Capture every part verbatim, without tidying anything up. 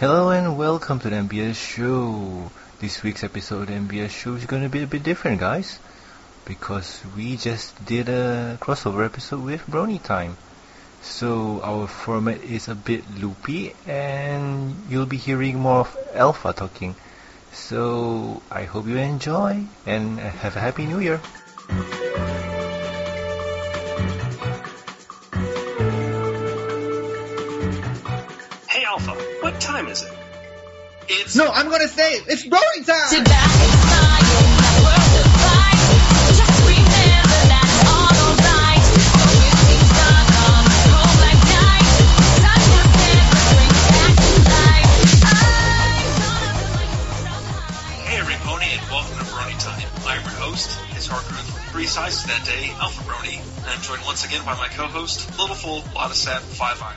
Hello and welcome to the M B S Show. This week's episode of the M B S Show is going to be a bit different, guys, because we just did a crossover episode with Brony Time. So our format is a bit loopy and you'll be hearing more of Alpha talking. So I hope you enjoy and have a happy new year. What time is it? It's no, I'm gonna say it. It's Brony time. Hey, everybody, and welcome to Brony Time. I'm your host, his heart grew from three sizes that day, Alpha Brony, and I'm joined once again by my co-host, Little Fool, Lotta Sap, Five Iron.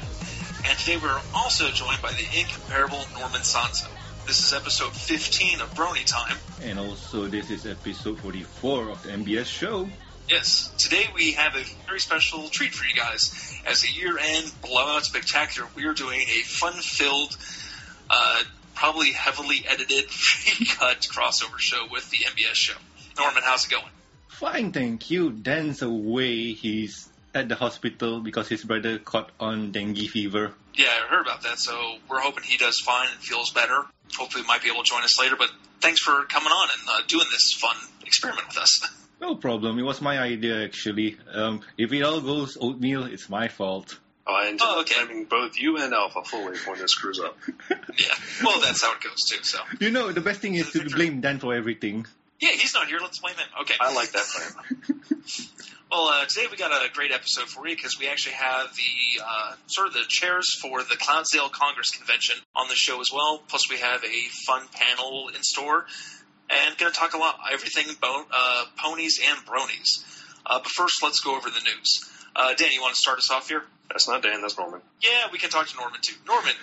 And today we're also joined by the incomparable Norman Sanso. This is episode fifteen of Brony Time. And also this is episode forty-four of the M B S Show. Yes, today we have a very special treat for you guys. As a year-end blowout spectacular, we are doing a fun-filled, uh, probably heavily edited, pre-cut crossover show with the M B S Show. Norman, how's it going? Fine, thank you. Dan's away. He's at the hospital because his brother caught on dengue fever. Yeah, I heard about that, so we're hoping he does fine and feels better. Hopefully he might be able to join us later, but thanks for coming on and uh, doing this fun experiment with us. No problem. It was my idea, actually. Um, if it all goes oatmeal, it's my fault. Oh, I ended oh, okay. up blaming both you and Alpha fully when this screws up. Yeah, well, that's how it goes, too, so. You know, the best thing is to blame Dan for everything. Yeah, he's not here. Let's blame him. Okay. I like that plan. Well, uh, today we got a great episode for you because we actually have the uh, sort of the chairs for the Cloudsdale Congress Convention on the show as well. Plus, we have a fun panel in store and going to talk a lot everything bo- uh, ponies and bronies. Uh, but first, let's go over the news. Uh, Dan, you want to start us off here? That's not Dan. That's Norman. Yeah, we can talk to Norman too. Norman.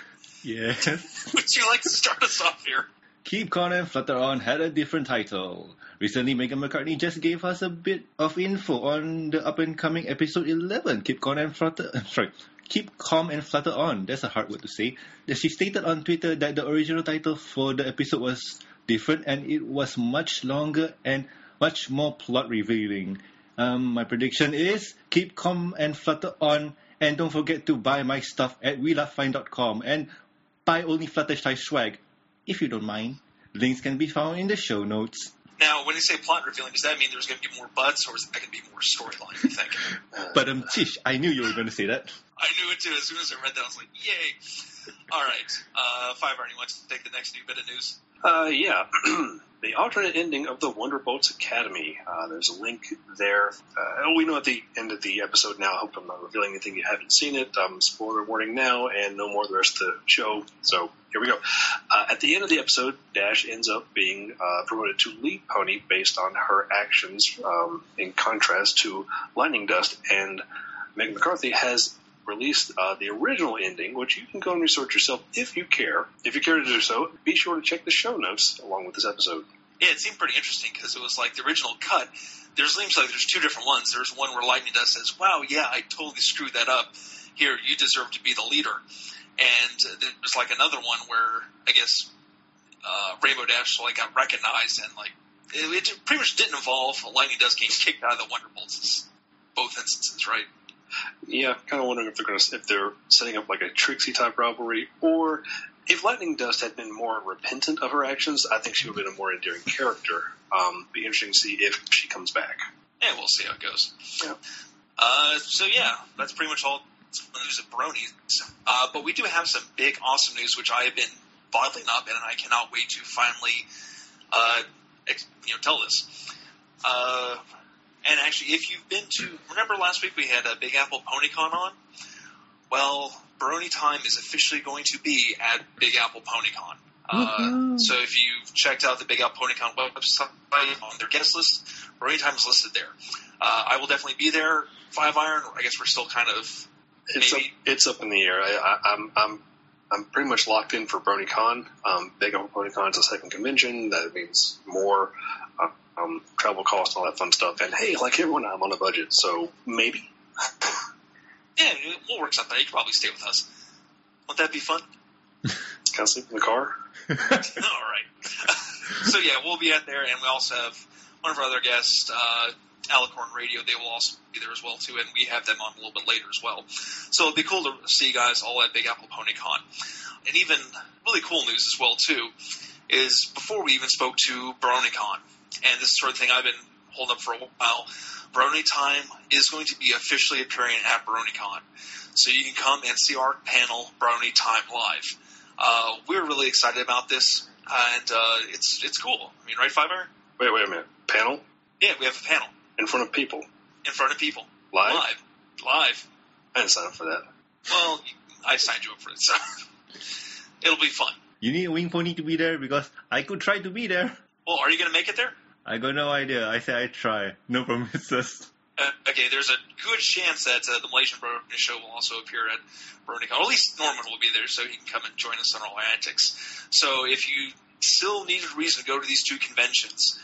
Yes. Would you like to start us off here? KeepCon and FlutterOn had a different title. Recently, Meghan McCartney just gave us a bit of info on the up-and-coming episode eleven, KeepCon and Flutter... I'm sorry, Keep Calm and Flutter On. That's a hard word to say. She stated on Twitter that the original title for the episode was different and it was much longer and much more plot-revealing. Um, my prediction is Keep Calm and Flutter On, and don't forget to buy my stuff at we love fine dot com and buy only Flutter Shy swag. If you don't mind, links can be found in the show notes. Now, when you say plot revealing, does that mean there's going to be more butts, or is that going to be more storyline, you think? Uh, but, um, tish, I knew you were going to say that. I knew it, too. As soon as I read that, I was like, yay! All right. Uh, Five Arnie, wants to take the next new bit of news? Uh, yeah. The alternate ending of the Wonderbolts Academy. Uh, there's a link there. Uh, we know at the end of the episode now. I hope I'm not revealing anything you haven't seen it. Um, spoiler warning now, and no more the rest of the show. So here we go. Uh, at the end of the episode, Dash ends up being uh, promoted to lead pony based on her actions, um, in contrast to Lightning Dust. And Meghan McCarthy has released uh, the original ending, which you can go and research yourself if you care. If you care to do so, be sure to check the show notes along with this episode. Yeah, it seemed pretty interesting because it was like the original cut. There's seems like there's two different ones. There's one where Lightning Dust says, wow, yeah, I totally screwed that up. Here, you deserve to be the leader. And there's like another one where, I guess, uh, Rainbow Dash like got recognized and like it, it pretty much didn't involve Lightning Dust getting kicked out of the Wonderbolts. Both instances, right? Yeah, kind of wondering if they're going to if they're setting up like a Trixie type rivalry, or if Lightning Dust had been more repentant of her actions, I think she would have been a more endearing character. Um, be interesting to see if she comes back. Yeah, we'll see how it goes. Yeah. Uh, so yeah, that's pretty much all the news of Bronies. Uh, but we do have some big, awesome news, which I have been bottling up, and I cannot wait to finally, uh, ex- you know, tell this. Uh. And actually, if you've been to... Remember last week we had a Big Apple PonyCon on? Well, Brony Time is officially going to be at Big Apple PonyCon. Uh, so if you've checked out the Big Apple PonyCon website on their guest list, Brony Time is listed there. Uh, I will definitely be there. Five Iron, I guess we're still kind of... It's up, it's up in the air. I, I, I'm... I'm... I'm pretty much locked in for BronyCon. Um, Big Apple PonyCon is a second convention. That means more uh, um, travel costs, all that fun stuff. And hey, like everyone, I'm on a budget, so maybe. Yeah, we'll work something. You can probably stay with us. Won't that be fun? discussing the car. All right. So, yeah, we'll be out there, and we also have one of our other guests, uh, Alicorn Radio. They will also be there as well, too, and we have them on a little bit later as well. So it'll be cool to see you guys all at Big Apple PonyCon. And even really cool news as well, too, is before we even spoke to BronyCon, and this is sort of thing I've been holding up for a while, Brony Time is going to be officially appearing at BronyCon. So you can come and see our panel, Brony Time Live. Uh, we're really excited about this, and uh, it's it's cool. I mean, right, Five Iron? Wait, wait a minute. Panel? Yeah, we have a panel. In front of people? In front of people. Live? Live. Live. I didn't sign up for that. Well, I signed you up for it, so it'll be fun. You need a wing pony to be there because I could try to be there. Well, are you going to make it there? I got no idea. I said I'd try. No promises. Uh, okay, there's a good chance that uh, the Malaysian Brony show will also appear at BronyCon. Or at least Norman will be there, so he can come and join us on our antics. So if you still need a reason to go to these two conventions,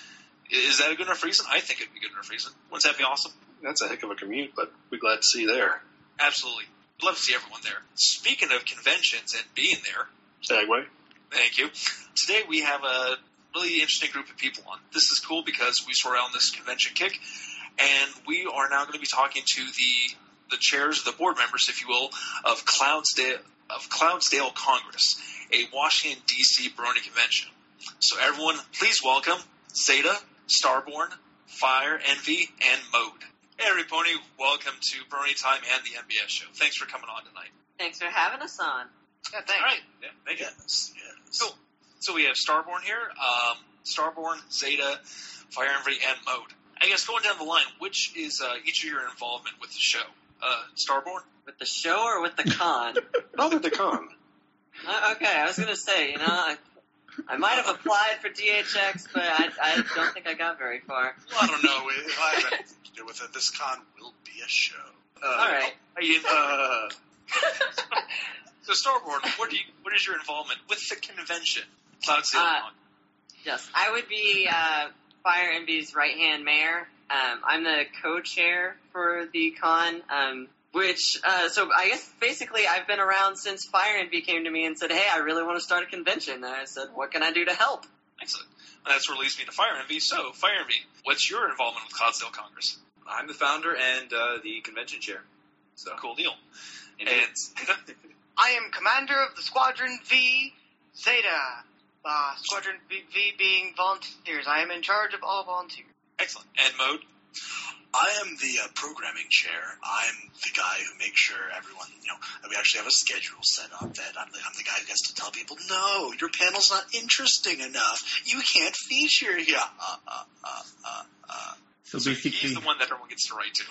is that a good enough reason? I think it'd be a good enough reason. Wouldn't that be awesome? That's a heck of a commute, but we're glad to see you there. Absolutely. We'd love to see everyone there. Speaking of conventions and being there. Segway. Thank you. Today we have a really interesting group of people on. This is cool because we sort of on this convention kick, and we are now going to be talking to the the chairs, the board members, if you will, of Cloudsdale of Cloudsdale Congress, a Washington D C Brony convention. So everyone, please welcome Zeta, Starborn, Fire Envy, and Mode. Hey, everybody, welcome to Brony Time and the M B S Show. Thanks for coming on tonight. Thanks for having us on. Yeah, thanks. All right. Yeah, thank yes, you. Yes. Cool. So we have Starborn here, um, Starborn, Zeta, Fire Envy, and Mode. I guess going down the line, which is uh, each of your involvement with the show? Uh, Starborn? With the show or with the con? Not with the con. Uh, okay, I was going to say, you know, I, I might have applied for D H X, but I, I don't think I got very far. Well, I don't know. I have anything to do with it. This con will be a show. Uh, All right. Uh, so, Starborn, what do you, what is your involvement with the convention? Cloudsdale uh, Con. Yes, I would be uh, Fire Envy's right-hand mayor. Um, I'm the co-chair for the con, um, which, uh, so I guess basically I've been around since Fire Envy came to me and said, hey, I really want to start a convention. And I said, what can I do to help? Excellent. And that's what leads me to Fire Envy. So, Fire Envy, what's your involvement with Cloudsdale Congress? I'm the founder and uh, the convention chair. So cool deal. And I am commander of the Squadron V, Zeta. Uh, Squadron V, V being volunteers. I am in charge of all volunteers. Excellent. And Mode? I am the uh, programming chair. I'm the guy who makes sure everyone, you know, that we actually have a schedule set up, that I'm the, I'm the guy who gets to tell people, no, your panel's not interesting enough. You can't feature here. Uh, uh, uh, uh, uh. So, so basically, he's the one that everyone gets to write to.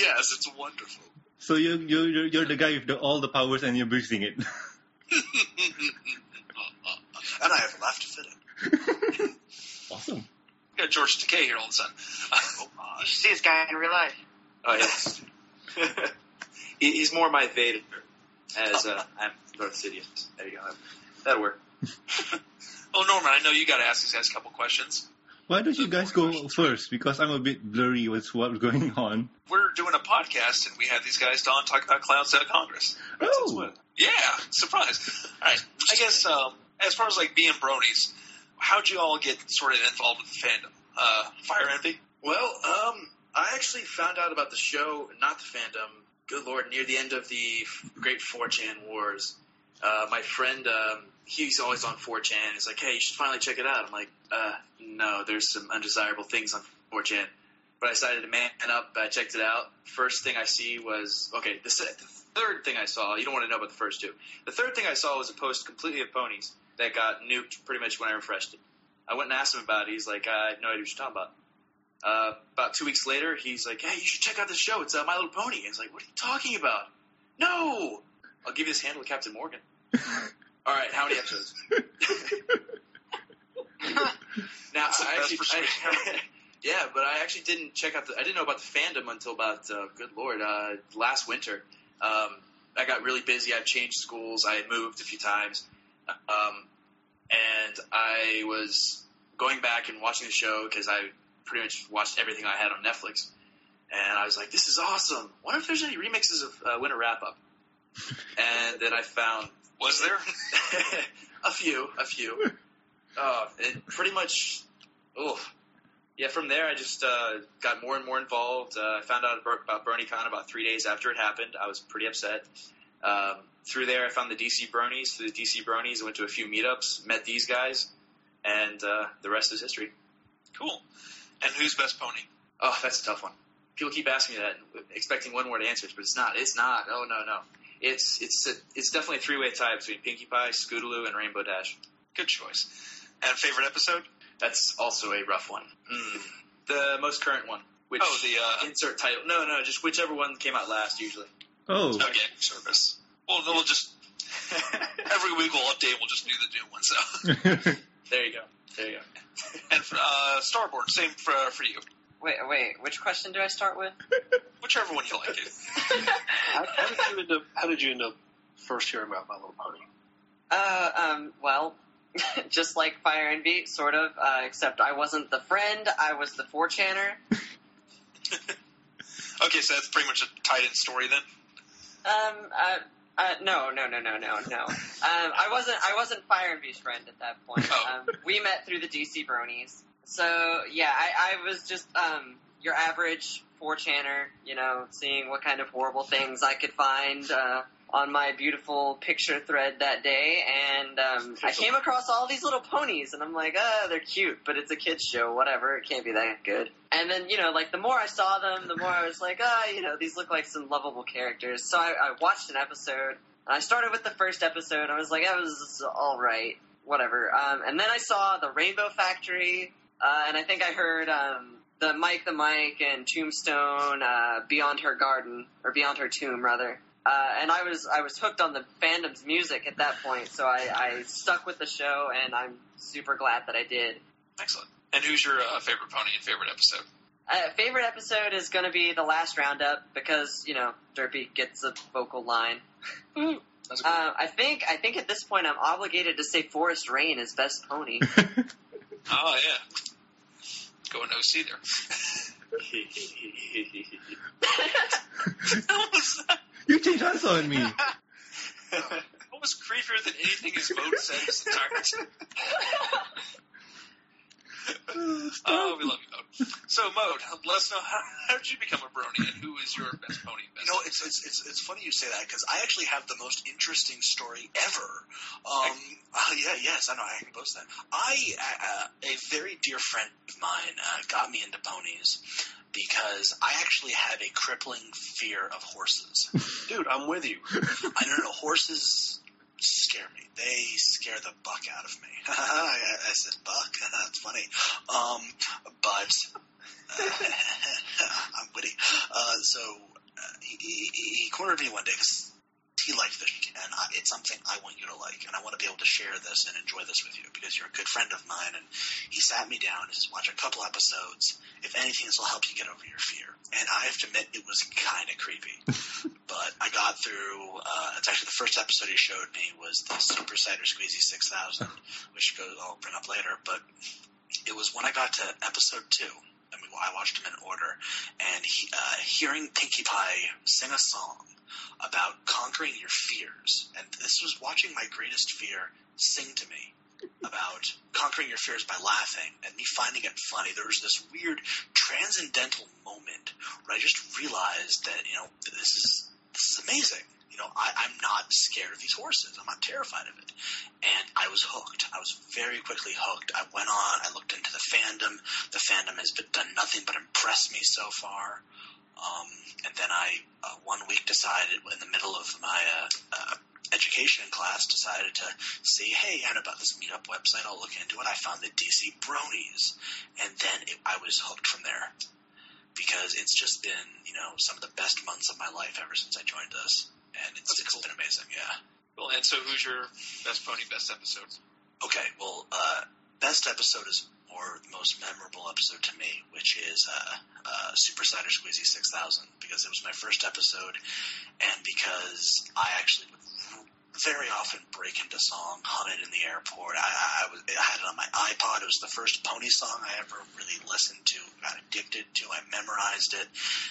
Yes, it's wonderful. So you, you, you're, you're the guy with the, all the powers and you're boosting it. And I have a laugh to fit in. Awesome. We got George Takei here all of a sudden. Oh, you should see this guy in real life. Oh, yes. he, he's more my Vader, as uh, I'm Darth Sidious. There you go. That'll work. Oh, Norman, I know you got to ask these guys a couple questions. Why don't you guys go first? Because I'm a bit blurry with what's going on. We're doing a podcast, and we have these guys on talk about Cloudsdale Congress. Oh, yeah! Surprise. All right. I guess um, as far as like being bronies, how'd you all get sort of involved with the fandom? Uh, Fire Envy? Well, um, I actually found out about the show, not the fandom. Good Lord, near the end of the Great four chan Wars. Uh, my friend, um, he's always on four chan. He's like, hey, you should finally check it out. I'm like, uh, no, there's some undesirable things on four chan. But I decided to man up. I checked it out. First thing I see was, okay, the, the third thing I saw, you don't want to know about the first two. The third thing I saw was a post completely of ponies that got nuked pretty much when I refreshed it. I went and asked him about it. He's like, I have no idea what you're talking about. Uh, about two weeks later, he's like, hey, you should check out this show. It's uh, My Little Pony. I was like, what are you talking about? No! I'll give you this handle to Captain Morgan. All right, how many episodes? Now, I actually, I, yeah, but I actually didn't check out the. I didn't know about the fandom until about uh, good Lord, uh, last winter. Um, I got really busy. I changed schools. I had moved a few times, um, and I was going back and watching the show because I pretty much watched everything I had on Netflix, and I was like, "This is awesome. Wonder if there's any remixes of uh, Winter Wrap Up." And then I found Was there? a few, a few. Uh, it pretty much, oh, yeah, from there I just uh, got more and more involved. Uh, I found out about BronyCon about three days after it happened. I was pretty upset. Um, through there I found the D C Bronies. Through the D C Bronies I went to a few meetups, met these guys, and uh, the rest is history. Cool. And who's best pony? Oh, that's a tough one. People keep asking me that, expecting one-word answers, but it's not. It's not. Oh, no, no. It's it's a, it's definitely a three-way tie between Pinkie Pie, Scootaloo, and Rainbow Dash. Good choice. And favorite episode? That's also a rough one. Mm. The most current one. Which, oh, the... Uh, insert title. No, no, just whichever one came out last, usually. Oh. Okay, service. Well, we'll just... every week we'll update, we'll just do the new one, so... There you go. There you go. And for, uh, Starborn, same for, uh, for you. Wait, wait. Which question do I start with? Whichever one you like. how, how did you end up? How did you end up first hearing about My Little Pony? Uh, um. Well, just like Fire Envy, sort of. Uh, except I wasn't the friend. I was the four channer. Okay, so that's pretty much a tied-in story then. Um. Uh, uh. No. No. No. No. No. No. Um. I wasn't. I wasn't Fire Envy's friend at that point. Oh. Um, we met through the D C Bronies. So, yeah, I, I was just um, your average four channer, you know, seeing what kind of horrible things I could find uh, on my beautiful picture thread that day, and um, I came across all these little ponies, and I'm like, oh, they're cute, but it's a kid's show, whatever, it can't be that good. And then, you know, like, the more I saw them, the more I was like, oh, you know, these look like some lovable characters. So I, I watched an episode, and I started with the first episode, and I was like, that was all right, whatever. Um, and then I saw the Rainbow Factory... Uh, and I think I heard um, the Mike the Mike and Tombstone uh, Beyond Her Garden, or Beyond Her Tomb, rather. Uh, and I was I was hooked on the fandom's music at that point, so I, I stuck with the show, and I'm super glad that I did. Excellent. And who's your uh, favorite pony and favorite episode? Uh, favorite episode is going to be the last roundup, because, you know, Derpy gets a vocal line. Ooh. That's cool. uh, I think I think at this point I'm obligated to say Forest Rain is best pony. Oh, yeah. Go and O C there. You changed us on me. What was creepier than anything his vote said this entire time? Oh, we love you, Mode. So, Mode, let us know how, how did you become a brony, and who is your best pony? Best you know, it's, it's it's it's funny you say that because I actually have the most interesting story ever. Um, I, uh, yeah, yes, I know I can boast that. I uh, a very dear friend of mine uh, got me into ponies because I actually had a crippling fear of horses. Dude, I'm with you. I don't know, horses scare me. They scare the buck out of me. I, I said buck. That's funny. Um, but I'm witty. Uh, so uh, he, he, he cornered me one day because he liked this, and I, it's something I want you to like, and I want to be able to share this and enjoy this with you because you're a good friend of mine. And he sat me down and says, "Watch a couple episodes. If anything, this will help you get over your fear." And I have to admit, it was kind of creepy, but I got through. Uh, it's actually the first episode he showed me was the Super Cider Squeezy six thousand, which goes, I'll bring up later. But it was when I got to episode two. And we, I watched him in order, and he, uh, hearing Pinkie Pie sing a song about conquering your fears, and this was watching my greatest fear sing to me about conquering your fears by laughing, and me finding it funny. There was this weird transcendental moment where I just realized that, you know, this is, this is amazing. You know, I, I'm not scared of these horses. I'm not terrified of it. And I was hooked. I was very quickly hooked. I went on. I looked into the fandom. The fandom has been, done nothing but impress me so far. Um, and then I, uh, one week, decided in the middle of my uh, uh, education class, decided to see, hey, I know about this meetup website. I'll look into it. I found the D C Bronies. And then it, I was hooked from there. Because it's just been, you know, some of the best months of my life ever since I joined this. And it's, it's cool. Been amazing, yeah. Well, and so who's your best pony, best episode? Okay, well, uh, best episode is, or the most memorable episode to me, which is uh, uh, Super Cider Squeezy six thousand, because it was my first episode, and because I actually very often break into song, hum it in the airport. I, I, was, I had it on my iPod. It was the first Pony song I ever really listened to, got addicted to. I memorized it.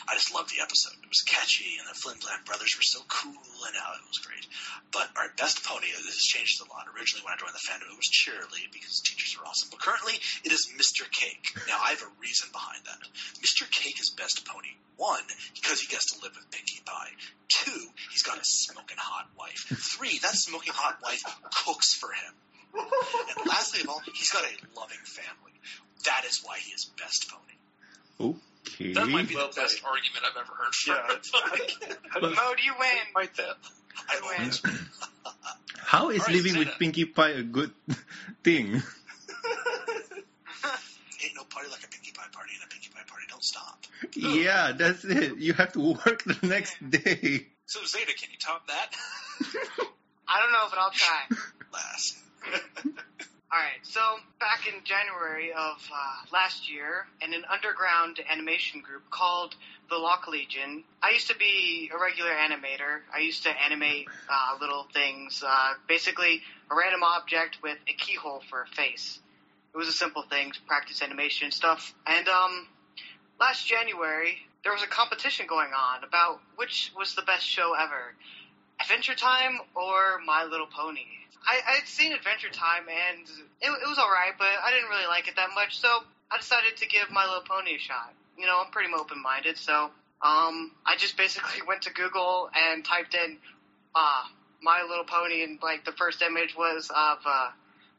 I just loved the episode. It was catchy, and the Flynn Bland brothers were so cool, and uh, it was great. But our best Pony, this has changed a lot. Originally, when I joined the fandom, it was Cheerilee because teachers were awesome. But currently, it is Mister Cake. Now, I have a reason behind that. Mister Cake is best Pony. One, because he gets to live with Pinkie Pie. Two, he's got a smoking hot wife. Three, that smoking hot wife cooks for him. And lastly of all, he's got a loving family. That is why he is best Pony. Okay. That might be well the played. Best argument I've ever heard from yeah. Mode, no, you win. Right there. I win. How is right, living Zeta. With Pinkie Pie a good thing? Ain't no party like a Pinkie Pie party, and a Pinkie Pie party don't stop. Yeah, that's it. You have to work the next day. So, Zeta, can you top that? I don't know, but I'll try. Last. All right, so back in January of uh, last year, in an underground animation group called The Lock Legion, I used to be a regular animator. I used to animate uh, little things, uh, basically a random object with a keyhole for a face. It was a simple thing to practice animation and stuff. And um, last January, there was a competition going on about which was the best show ever, Adventure Time or My Little Pony. I had seen Adventure Time, and it, it was all right, but I didn't really like it that much, so I decided to give My Little Pony a shot. You know, I'm pretty open-minded, so um, I just basically went to Google and typed in uh, My Little Pony, and like the first image was of uh,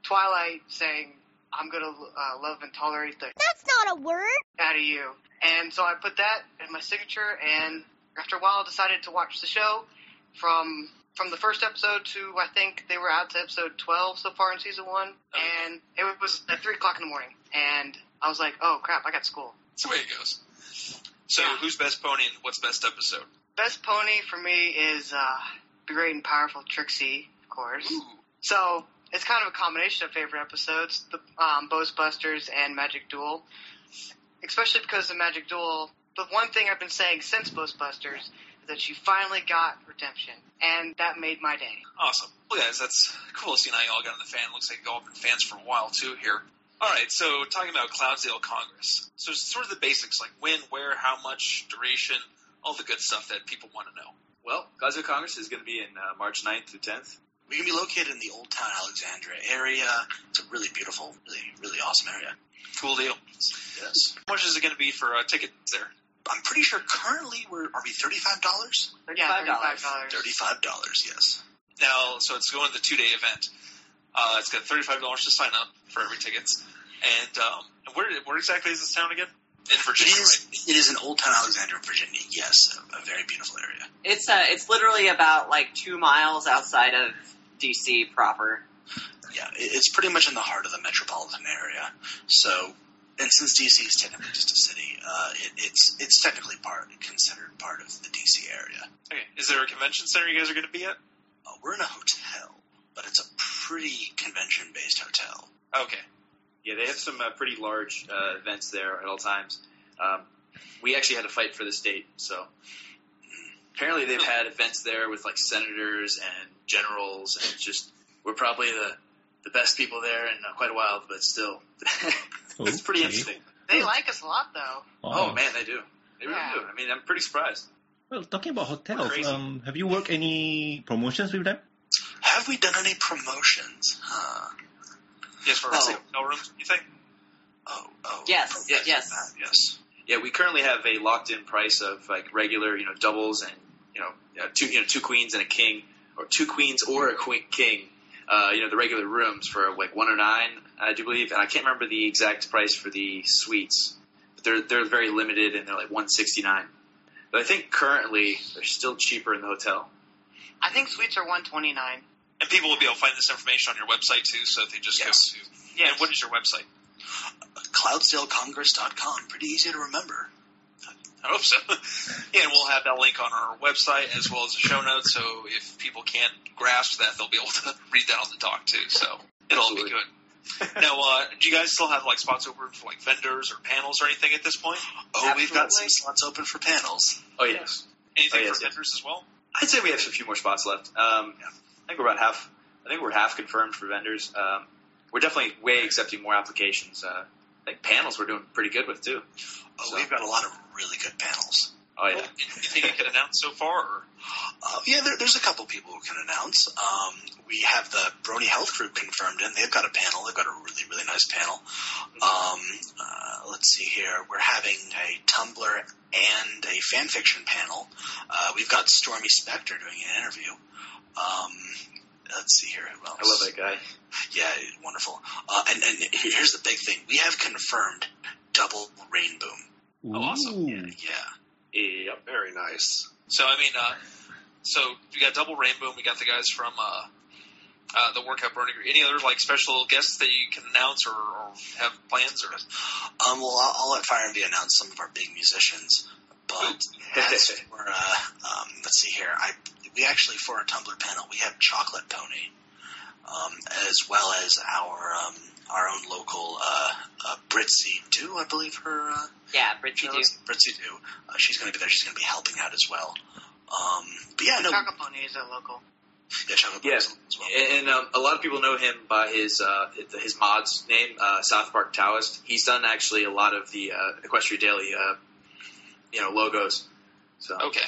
Twilight saying, I'm going to uh, love and tolerate the... That's not a word! ...out of you. And so I put that in my signature, and after a while I decided to watch the show from... From the first episode to, I think, they were out to episode twelve so far in season one. And it was at three o'clock in the morning. And I was like, oh, crap, I got school. That's the way it goes. So yeah. Who's best Pony and what's best episode? Best Pony for me is uh, the great and powerful Trixie, of course. Ooh. So it's kind of a combination of favorite episodes, the um, Bozbusters and Magic Duel. Especially because the Magic Duel, the one thing I've been saying since Bozbusters that she finally got redemption, and that made my day. Awesome. Well, guys, that's cool. See, now you all got in the fan. Looks like you all been fans for a while, too, here. All right, so talking about Cloudsdale Congress. So it's sort of the basics, like when, where, how much, duration, all the good stuff that people want to know. Well, Cloudsdale Congress is going to be in uh, March ninth through tenth. We're going to be located in the Old Town Alexandria area. It's a really beautiful, really, really awesome area. Cool deal. Yes. How much is it going to be for uh, tickets there? I'm pretty sure currently we're, are we thirty-five dollars? thirty-five dollars. Yeah, thirty-five dollars. thirty-five dollars, yes. Now, so it's going to the two-day event. Uh, it's got thirty-five dollars to sign up for every tickets. And um, where where exactly is this town again? In Virginia, it is, right? It is in Old Town Alexandria, Virginia, yes. A, a very beautiful area. It's uh, it's literally about, like, two miles outside of D C proper. Yeah, it, it's pretty much in the heart of the metropolitan area. So... And since D C is technically just a city, uh, it, it's it's technically part considered part of the D C area. Okay, is there a convention center you guys are going to be at? Uh, we're in a hotel, but it's a pretty convention-based hotel. Okay. Yeah, they have some uh, pretty large uh, events there at all times. Um, we actually had a fight for this date, so apparently they've had events there with like senators and generals, and just we're probably the. The best people there in quite a while, but still. It's pretty interesting. They like us a lot, though. Oh, oh man, they do. They really yeah. do. I mean, I'm pretty surprised. Well, talking about hotels, um, have you worked any promotions with them? Have we done any promotions? Huh. Yes, for hotel oh. rooms, you think? Oh, oh. Yes, yes. Yes. yes. Yeah, we currently have a locked-in price of, like, regular, you know, doubles and, you know, two, you know, two queens and a king, or two queens or a queen king. Uh, you know, the regular rooms for, like, one hundred nine dollars, I do believe. And I can't remember the exact price for the suites. But they're they're very limited, and they're, like, one hundred sixty-nine dollars. But I think currently they're still cheaper in the hotel. I think suites are one hundred twenty-nine dollars. And people will be able to find this information on your website, too, so if they just yes. go to... Yeah. And what is your website? Uh, Cloudsdale Congress dot com. Pretty easy to remember. I hope so. Yeah, and we'll have that link on our website as well as the show notes, so if people can't grasp that, they'll be able to read that on the doc, too. So it'll all be good. Now, uh, do you guys still have, like, spots open for, like, vendors or panels or anything at this point? Oh, Absolutely. We've got some slots open for panels. Oh, yes. Anything oh, yes, for yes. vendors as well? I'd say we have a few more spots left. Um, yeah. think we're about half. I think we're half confirmed for vendors. Um, we're definitely way accepting more applications. Uh, I think panels we're doing pretty good with too. Oh, so. We've got a lot of really good panels. Oh yeah. Well, you think you could announce so far? Or? Uh, yeah, there, there's a couple people who can announce. Um, we have the Brony Health Group confirmed in. They've got a panel. They've got a really, really nice panel. Um, uh, let's see here. We're having a Tumblr and a fan fiction panel. Uh, we've got Stormy Spector doing an interview. Um, let's see here. Who else? I love that guy. Yeah, wonderful. Uh, and, and here's the big thing. We have confirmed Double Rainboom. Oh, awesome. Yeah. yeah. Yep. Very nice. So, I mean, uh, so we got Double Rainbow, and we got the guys from uh, uh, the Workout Burning. Any other, like, special guests that you can announce or, or have plans? Or? Um, well, I'll, I'll let Fire Envy announce some of our big musicians. But as for, uh, um, let's see here. I We actually, for our Tumblr panel, we have Chocolate Pony, um, as well as our um, our own local uh, uh, Britzy Du, I believe her. Uh, yeah, Britzy Du. Britzy Du. Uh, she's going to be there. She's going to be helping out as well. Um, but yeah, no. Chagopony is a local. Yeah, Chagopony yeah. is a local as well. And um, a lot of people know him by his uh, his mod's name, uh, South Park Taoist. He's done actually a lot of the uh, Equestria Daily, uh, you know, logos. So okay.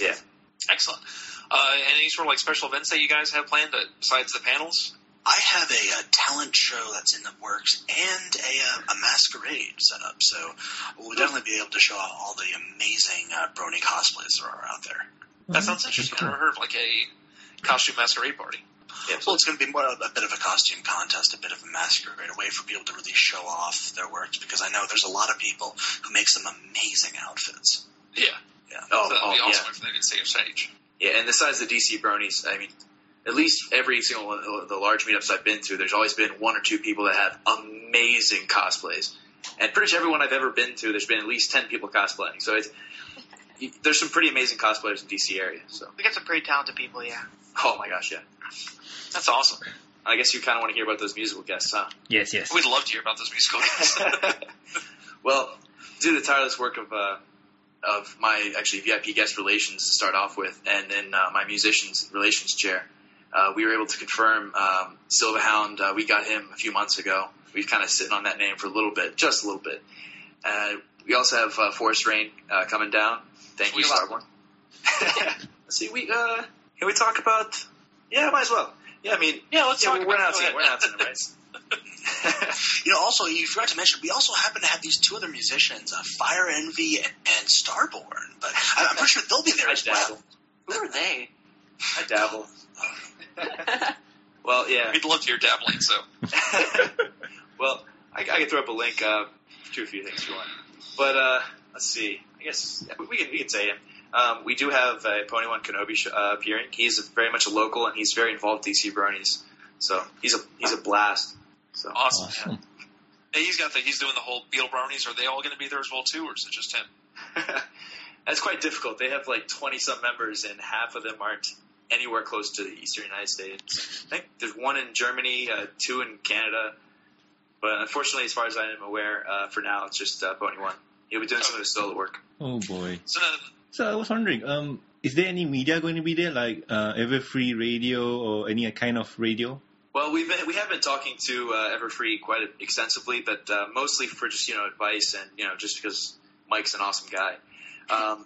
Yeah. Excellent. Uh, any sort of like special events that you guys have planned uh, besides the panels? I have a, a talent show that's in the works and a, a, a masquerade set up, so we'll definitely be able to show off all the amazing uh, Brony cosplays that are out there. Mm-hmm. That sounds interesting. I've never heard of like a costume masquerade party. Yeah, well, it's going to be more a, a bit of a costume contest, a bit of a masquerade, a way for people to really show off their works, because I know there's a lot of people who make some amazing outfits. Yeah. Yeah. Oh, so that would be oh, awesome yeah. if they could see a stage. Yeah, and the size of the D C Bronies, I mean, at least every single one of the large meetups I've been to, there's always been one or two people that have amazing cosplays. And pretty much everyone I've ever been to, there's been at least ten people cosplaying. So it's, there's some pretty amazing cosplayers in the D C area. So we got some pretty talented people, yeah. Oh, my gosh, yeah. That's awesome. I guess you kind of want to hear about those musical guests, huh? Yes, yes. We'd love to hear about those musical guests. Well, due to the tireless work of... Uh, of my, actually, V I P guest relations to start off with, and then uh, my musicians relations chair, uh, we were able to confirm um, Silverhound. Uh, we got him a few months ago. We've kind of sitting on that name for a little bit, just a little bit. Uh, we also have uh, Forest Rain uh, coming down. Thank we you, Starborn. Let's see, we, uh, can we talk about... Yeah, might as well. Yeah, I mean... Yeah, let's yeah, talk we're about... Not seeing, we're not seeing the race. You know, also, you forgot to mention, we also happen to have these two other musicians, uh, Fire Envy and, and Starborn, but I, I'm pretty sure they'll be there I as dabble. well. Who are they? I dabble. Well, yeah. We'd love to hear dabbling, so. Well, I, I can throw up a link uh, to a few things if you want. But uh, let's see. I guess yeah, we, can, we can say him. Um, we do have a Pony One Kenobi sh- uh, appearing. He's very much a local, and he's very involved with D C Bronies, so he's a he's a blast. So. Awesome. awesome. Yeah. He's got the, he's doing the whole Beetle Bronies. Are they all going to be there as well too, or is it just him? That's quite difficult. They have like twenty some members, and half of them aren't anywhere close to the Eastern United States. I think there's one in Germany, uh, two in Canada, but unfortunately, as far as I am aware, uh, for now it's just uh, Pony One. He'll be doing some of his solo work. Oh boy. So, uh, so I was wondering, um, is there any media going to be there, like uh, Everfree Radio or any kind of radio? Well, we've been, we have been talking to uh, Everfree quite extensively, but uh, mostly for just, you know, advice and, you know, just because Mike's an awesome guy. Um,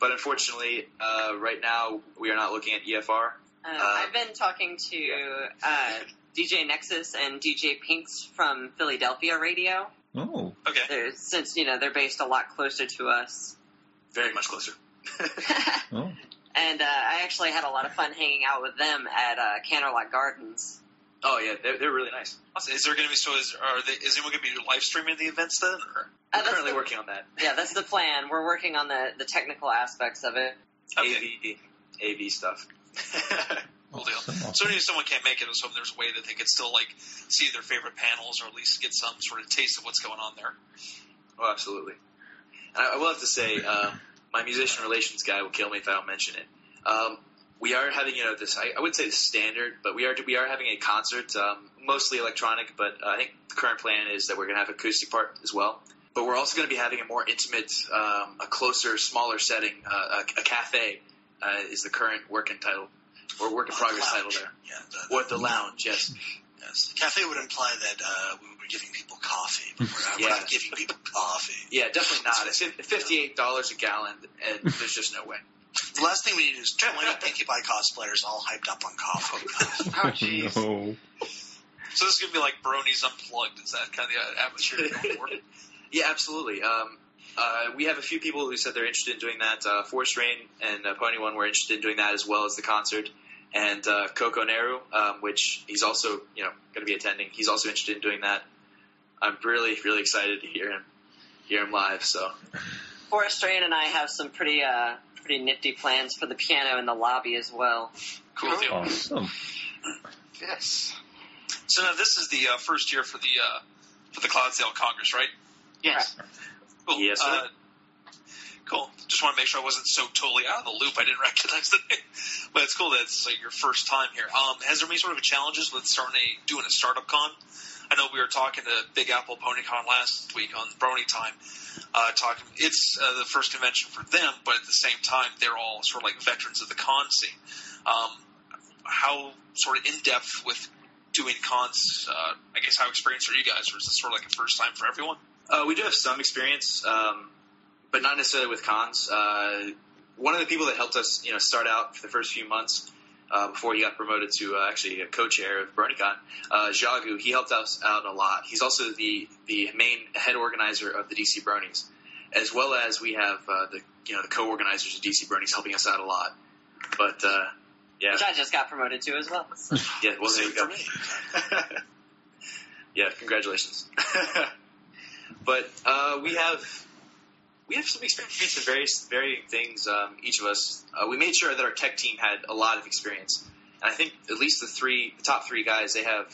but unfortunately, uh, right now, we are not looking at E F R. Uh, uh, I've been talking to yeah. uh, D J Nexus and D J Pinks from Philadelphia Radio. Oh, okay. They're, since, you know, they're based a lot closer to us. Very much closer. Oh. And uh, I actually had a lot of fun hanging out with them at uh, Canterlock Gardens. Oh yeah, they're, they're really nice. Awesome. Is there going to be so? Is, are they, is anyone going to be live streaming the events then? Or? Uh, We're currently the, working on that. Yeah, that's the plan. We're working on the, the technical aspects of it. Okay. A V, A V stuff. Cool deal. So if someone can't make it, I was hoping there's a way that they could still like see their favorite panels or at least get some sort of taste of what's going on there. Oh, absolutely. And I, I will have to say. Um, My musician relations guy will kill me if I don't mention it. Um, we are having, you know, this, I, I would say the standard, but we are we are having a concert, um, mostly electronic, but uh, I think the current plan is that we're going to have an acoustic part as well. But we're also going to be having a more intimate, um, a closer, smaller setting, uh, a, a cafe uh, is the current working title. or work in progress title there. Yeah, the, the, or the lounge, yes. Yes. The cafe would imply that uh, we were giving people coffee, but we're not, yeah. we're not giving people coffee. Yeah, definitely not. It's fifty-eight dollars a gallon, and there's just no way. The last thing we need is twenty Pinkie Pie cosplayers all hyped up on coffee. Oh, jeez. No. So this is going to be like Bronies Unplugged. Is that kind of the atmosphere you're going for? Yeah, absolutely. Um, uh, we have a few people who said they're interested in doing that. Uh, Forest Rain and uh, Pony One were interested in doing that, as well as the concert. And uh, Coco Neru, um, which he's also, you know, going to be attending. He's also interested in doing that. I'm really, really excited to hear him, hear him live. So, Forest Rain and I have some pretty, uh, pretty nifty plans for the piano in the lobby as well. Cool deal. Awesome. Yes. So now this is the uh, first year for the uh, for the Cloudsdale Congress, right? Yes. Cool. Yes. Sir. Uh, Cool. Just want to make sure I wasn't so totally out of the loop I didn't recognize the name. But it's cool that it's like your first time here. Um, has there been any sort of challenges with starting a, doing a startup con? I know we were talking to Big Apple PonyCon last week on Brony Time. Uh, talking, it's uh, the first convention for them, but at the same time, they're all sort of like veterans of the con scene. Um, how sort of in depth with doing cons? Uh, I guess how experienced are you guys, or is this sort of like a first time for everyone? Uh, we do have some experience. Um... But not necessarily with cons. Uh, one of the people that helped us, you know, start out for the first few months uh, before he got promoted to uh, actually a co-chair of BronyCon, uh, Jagu, he helped us out a lot. He's also the the main head organizer of the D C Bronies, as well as we have uh, the you know the co-organizers of D C Bronies helping us out a lot. But uh, yeah, which I just got promoted to as well. Yeah, well there you go. Yeah, congratulations. But uh, we have. We have some experience in various varying things, um, each of us. Uh, we made sure that our tech team had a lot of experience. And I think at least the three, the top three guys, they have,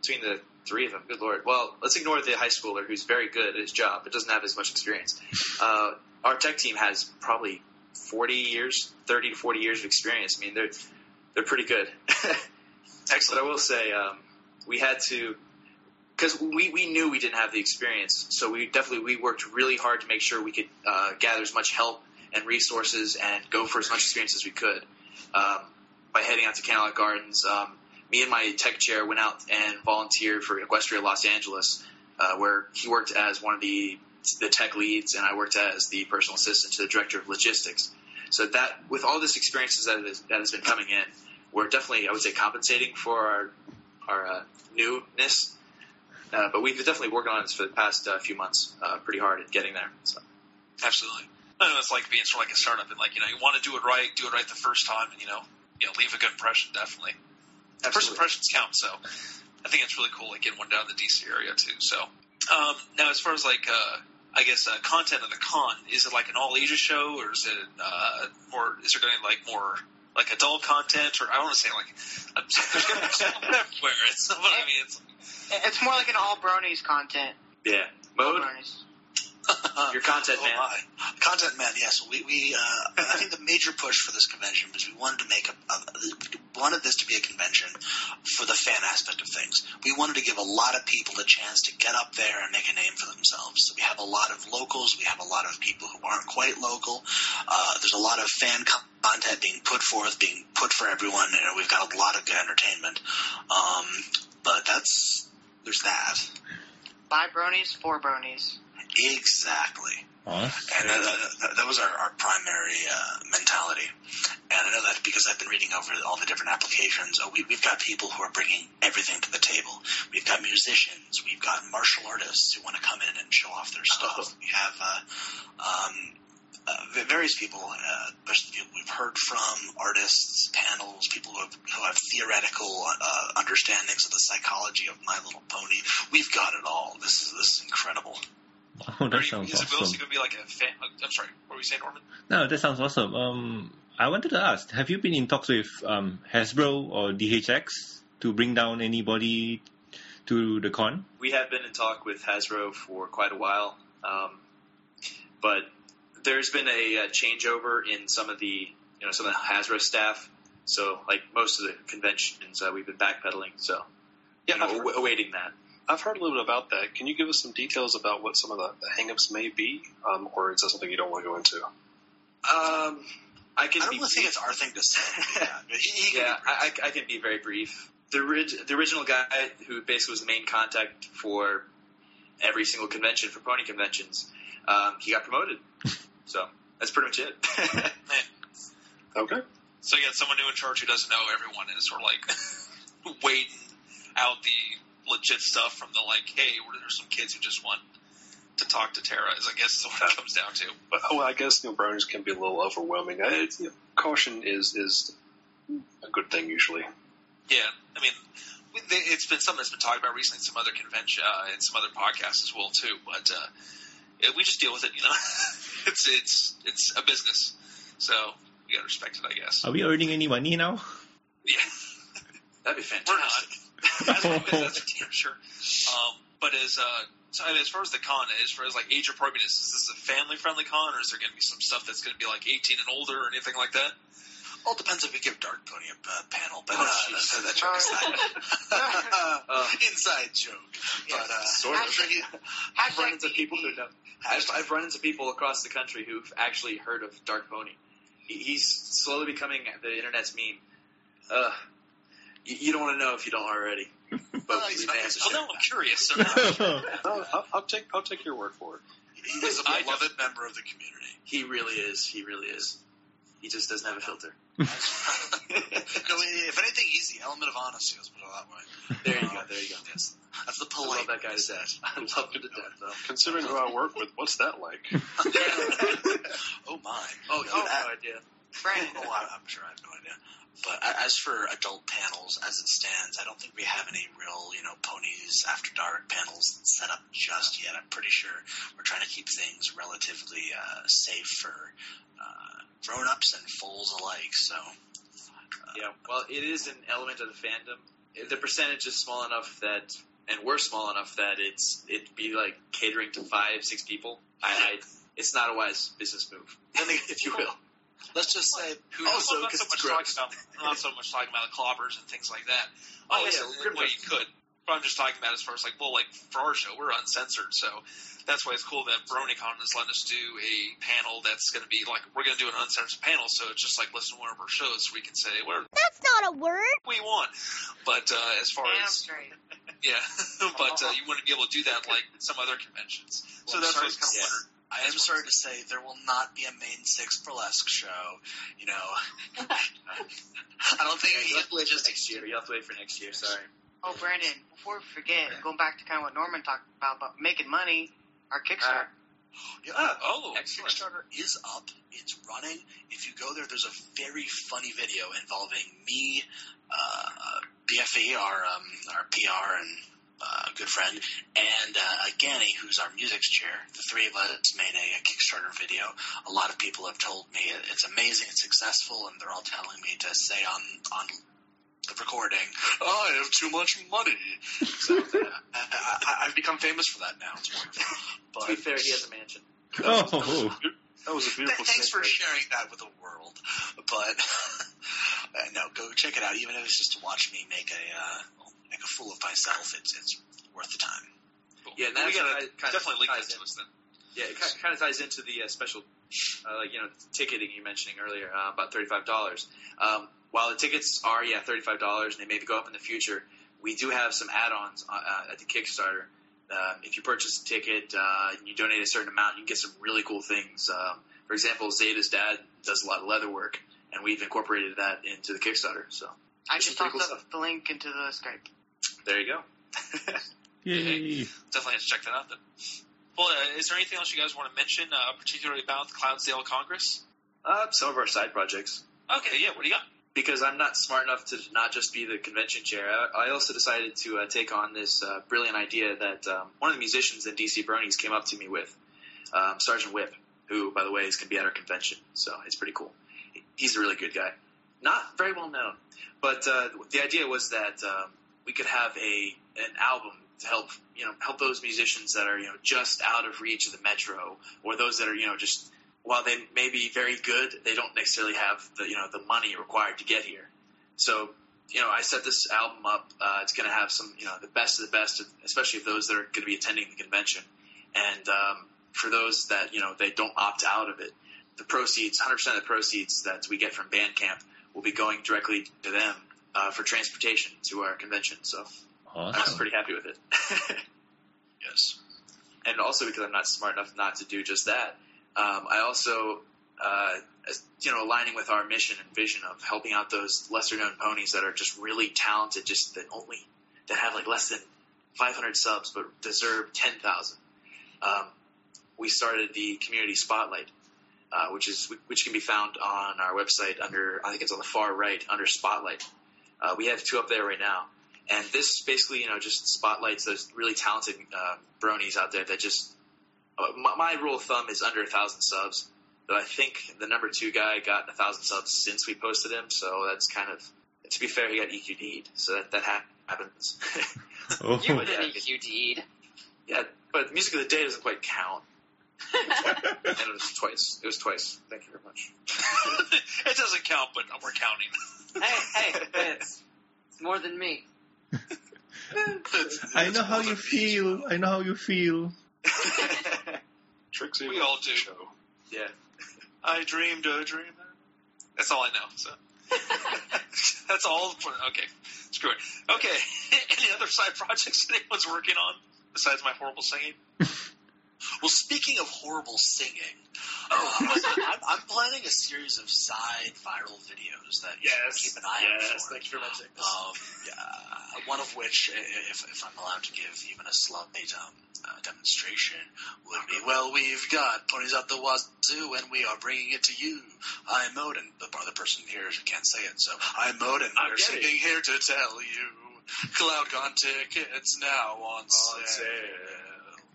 between the three of them, good Lord. Well, let's ignore the high schooler who's very good at his job but doesn't have as much experience. Uh, our tech team has probably forty years, thirty to forty years of experience. I mean, they're they're pretty good. Excellent. But I will say um, we had to... Because we, we knew we didn't have the experience, so we definitely we worked really hard to make sure we could uh, gather as much help and resources and go for as much experience as we could. Um, by heading out to Canterlock Gardens, um, me and my tech chair went out and volunteered for Equestria Los Angeles, uh, where he worked as one of the the tech leads, and I worked as the personal assistant to the director of logistics. So that with all this experiences that has, that has been coming in, we're definitely I would say compensating for our our uh, newness. Uh, but we've definitely worked on this for the past uh, few months, uh, pretty hard at getting there. So. Absolutely. I know it's like being sort of like a startup, and like you know, you want to do it right, do it right the first time, and you know, you know, leave a good impression. Definitely, Absolutely. First impressions count. So, I think it's really cool, like getting one down in the D C area too. So, um, now as far as like, uh, I guess, uh, content of the con, is it like an all ages show, or is it, uh, or is there going to be like more? Like adult content, or I want to say like there's going to be stuff everywhere. It's what I mean. It's, like, it's more like an all bronies content. Yeah, mode. Your content oh, man. My. Content man. Yes, we we. Uh, I think the major push for this convention was we wanted to make a, a wanted this to be a convention for the fan aspect of things. We wanted to give a lot of people the chance to get up there and make a name for themselves. So we have a lot of locals. We have a lot of people who aren't quite local. Uh, there's a lot of fan. Com- Content being put forth, being put for everyone, and we've got a lot of good entertainment. Um, but that's there's that. By bronies for bronies. Exactly. Awesome. And that, that, that was our, our primary uh, mentality. And I know that because I've been reading over all the different applications. Oh, we, we've got people who are bringing everything to the table. We've got musicians. We've got martial artists who want to come in and show off their stuff. Oh. We have. Uh, um, Uh, various people, uh, we've heard from artists, panels, people who have, who have theoretical uh, understandings of the psychology of My Little Pony. We've got it all. This is this is incredible. Oh, that you, sounds is awesome. Is it going to be like a fan? I'm sorry, what were you saying, Norman? No, that sounds awesome. Um, I wanted to ask, have you been in talks with um, Hasbro or D H X to bring down anybody to the con? We have been in talk with Hasbro for quite a while, um, but... There's been a, a changeover in some of the, you know, some of the Hasbro staff. So, like most of the conventions, uh, we've been backpedaling. So, yeah, know, heard, awaiting that. I've heard a little bit about that. Can you give us some details about what some of the, the hangups may be, um, or is that something you don't want to go into? Um, I can. I don't be really think it's our thing to say. Yeah, he, he yeah I, I can be very brief. The, orig, the original guy who basically was the main contact for every single convention for pony conventions, um, he got promoted. So that's pretty much it. Okay. So you got someone new in charge who doesn't know everyone and is sort of like waiting out the legit stuff from the like, hey, there's some kids who just want to talk to Tara, is I guess is what it comes down to. But, well, I guess you know, bronies can be a little overwhelming. I, you know, caution is is a good thing usually. Yeah, I mean, it's been something that's been talked about recently in some other convention uh, and some other podcasts as well too. But uh, we just deal with it, you know. it's it's it's a business, so we gotta respect it, I guess. Are we earning any money now? Yeah, that'd be fantastic. We're not. that's, that's for damn sure. Um, but as uh. So, I mean, as far as the con, as far as like age appropriateness, is this a family-friendly con, or is there going to be some stuff that's going to be like eighteen and older or anything like that? All depends if we give Dark Pony a uh, panel, but uh, oh, that's, that joke aside. uh, Inside joke. Yeah, but, uh, sort of. Actually, I've run into people who know. I've, I've run into people across the country who've actually heard of Dark Pony. He's slowly becoming the internet's meme. Uh, you, you don't want to know if you don't already. But well, no, I'm curious. So I'll, I'll take I'll take your word for it. He's a beloved member of the community. He really is. He really is. He just doesn't have a filter. No, if anything, he's the element of honesty. Let's put it that way. There you go. There you go. That's, that's the polite. I love that guy to death. I love him to death, though. Considering who I work with, what's that like? Oh my! Oh, you have no idea. Frank, oh, I'm sure I have no idea. But as for adult panels, as it stands, I don't think we have any real, you know, ponies after dark panels set up just yet. I'm pretty sure we're trying to keep things relatively uh, safe for uh, grown-ups and fools alike. So, uh, yeah, well, it is an element of the fandom. The percentage is small enough that, and we're small enough that it's it'd be like catering to five, six people. I, I it's not a wise business move, if you will. Let's just say who also not so much talking about not so much talking about the clobbers and things like that. Oh, oh yeah, yeah well, you could. But I'm just talking about as far as like well, like for our show, we're uncensored, so that's why it's cool that BronyCon has let us do a panel that's going to be like we're going to do an uncensored panel, so it's just like listen to one of our shows. So we can say well, that's not a word we want. But uh, as far yeah, as yeah, but uh, you wouldn't be able to do that like some other conventions. Well, so that's what's kind of weird. I am sorry to say there will not be a main six burlesque show, you know. I don't think yeah, you'll have to wait for next year. You'll have to wait for next year, sorry. Oh, Brandon, before we forget, yeah. going back to kind of what Norman talked about, about making money, our Kickstarter. Uh, yeah, uh, oh, excellent. Kickstarter is up. It's running. If you go there, there's a very funny video involving me, uh, B F E, our, um, our P R, and... a uh, good friend, and uh, Ganny, who's our music chair. The three of us made a, a Kickstarter video. A lot of people have told me it, it's amazing, it's successful, and they're all telling me to say on on the recording, oh, I have too much money. So, uh, I, I, I've become famous for that now. It's wonderful. But, to be fair, he has a mansion. Oh, that was, that was a beautiful Thanks for rate. sharing that with the world. But, no, go check it out, even if it's just to watch me make a... Uh, Like a fool of myself, it's it's worth the time. Cool. Yeah, and that well, we gotta definitely link that to us then. Yeah, it kind, kind of ties into the uh, special, uh, like you know, ticketing you mentioning earlier uh, about thirty-five dollars. Um, while the tickets are yeah thirty-five dollars, and they may go up in the future, we do have some add-ons uh, at the Kickstarter. Uh, if you purchase a ticket uh, and you donate a certain amount, you can get some really cool things. Um, for example, Zeta's dad does a lot of leather work, and we've incorporated that into the Kickstarter. So I just popped up the link into the Skype. There you go. Yay. Definitely have to check that out then. Well, uh, is there anything else you guys want to mention, uh, particularly about the Cloudsdale Congress? Uh, some of our side projects. Okay, yeah, what do you got? Because I'm not smart enough to not just be the convention chair. I, I also decided to uh, take on this uh, brilliant idea that um, one of the musicians in D C Bronies came up to me with, um, Sergeant Whip, who, by the way, is going to be at our convention, so it's pretty cool. He's a really good guy. Not very well known, but uh, the idea was that... Um, we could have a an album to help you know help those musicians that are you know just out of reach of the metro, or those that are you know just while they may be very good, they don't necessarily have the you know the money required to get here. So you know I set this album up. Uh, it's going to have some you know the best of the best, especially of those that are going to be attending the convention, and um, for those that you know they don't opt out of it, the proceeds, one hundred percent of the proceeds that we get from Bandcamp will be going directly to them uh, for transportation to our convention. So awesome. I'm pretty happy with it. Yes. And also because I'm not smart enough not to do just that, um, I also, uh, as, you know, aligning with our mission and vision of helping out those lesser-known ponies that are just really talented, just that only that have like less than five hundred subs but deserve ten thousand. Um, we started the community spotlight, uh, which is which can be found on our website under, I think it's on the far right under Spotlight. Uh, we have two up there right now. And this basically, you know, just spotlights those really talented uh, bronies out there that just uh, – my, my rule of thumb is under one thousand subs. But I think the number two guy got one thousand subs since we posted him. So that's kind of – to be fair, he got E Q D'd. So that, that happens. Oh. You would have E Q D'd. Yeah, but Music of the Day doesn't quite count. And it was twice. It was twice. Thank you very much. It doesn't count, but we're counting. Hey, hey, it's, it's more than me. I know how you feel. I know how you feel. Trixie, we all do. Show. Yeah. I dreamed a dream. That's all I know. So that's all. For, okay, screw it. Okay. Any other side projects anyone's working on besides my horrible singing? Well, speaking of horrible singing, uh, I'm, I'm planning a series of side viral videos that you yes, should keep an eye yes, out for. Thank you very much. Um, uh, one of which, if, if I'm allowed to give even a slight um, uh, demonstration, would be, well, we've got ponies out the wazoo, and we are bringing it to you. I'm Mode, and the other person here can't say it, so I'm Mode, and we're singing it. Here to tell you, CloudCon tickets now on, on sale. sale.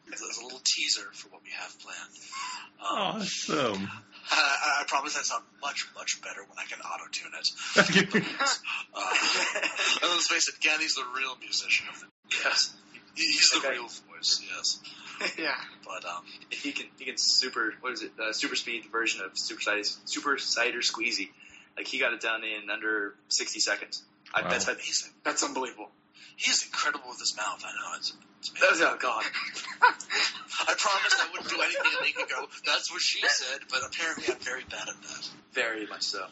There's a little teaser for what we have planned. Um, awesome. I, I promise that sounds much, much better when I can auto-tune it. uh, and let's face it, Ganny's the real musician. Yes. He's okay. The real voice, yes. Yeah. But, um... He can, he can super... What is it? Uh, super speed version of Super Cider, Super Cider Squeezy. Like, he got it done in under sixty seconds. Wow. I, that's amazing. That's unbelievable. He's incredible with his mouth, I know. It's, it's amazing. That was, oh, God. I promised I wouldn't do anything to make you go, that's what she said, but apparently I'm very bad at that. Very much so.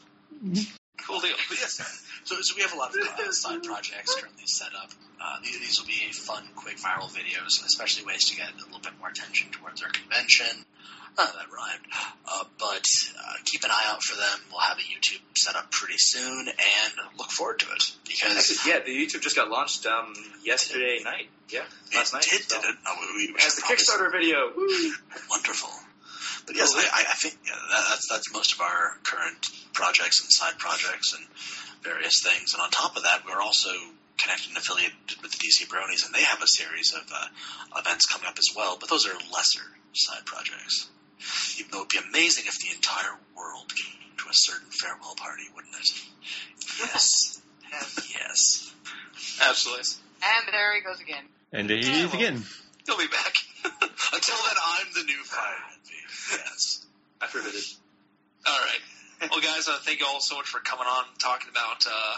Cool deal. But yes, so, so we have a lot of uh, side projects currently set up. Uh, these, these will be fun, quick, viral videos, especially ways to get a little bit more attention towards our convention. Uh, that rhymed. Uh, but uh, keep an eye out for them. We'll have a YouTube set up pretty soon, and look forward to it. Because actually, yeah, the YouTube just got launched um, yesterday night. Yeah, last it night. Did, so. Did it? Oh, we, we as the Kickstarter video. Woo. Wonderful. But yes, I, I think yeah, that's that's most of our current projects and side projects and various things. And on top of that, we're also connected and affiliated with the D C Bronies, and they have a series of uh, events coming up as well. But those are lesser side projects. Even though it would be amazing if the entire world came to a certain farewell party, wouldn't it? Yes. Yes. Absolutely. And there he goes again. And there he yeah, is well, again. He'll be back. Until then, I'm the new Fire Envy. Yes. I forbid it. All right. Well, guys, uh, thank you all so much for coming on and talking about uh,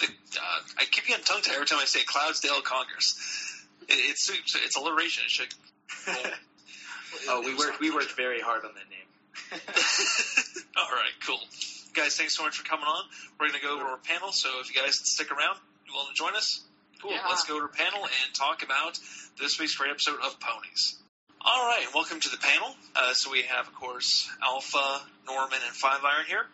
the. Uh, I keep getting tongue-tied every time I say Cloudsdale Congress. It, it's, it's alliteration. It should. Well, Oh, we worked we worked very hard on that name. All right, cool. Guys, thanks so much for coming on. We're going to go over our panel, so if you guys stick around, you want to join us? Cool. Yeah. Let's go to our panel and talk about this week's great episode of Ponies. All right, welcome to the panel. Uh, so we have, of course, Alpha, Norman, and Five Iron here.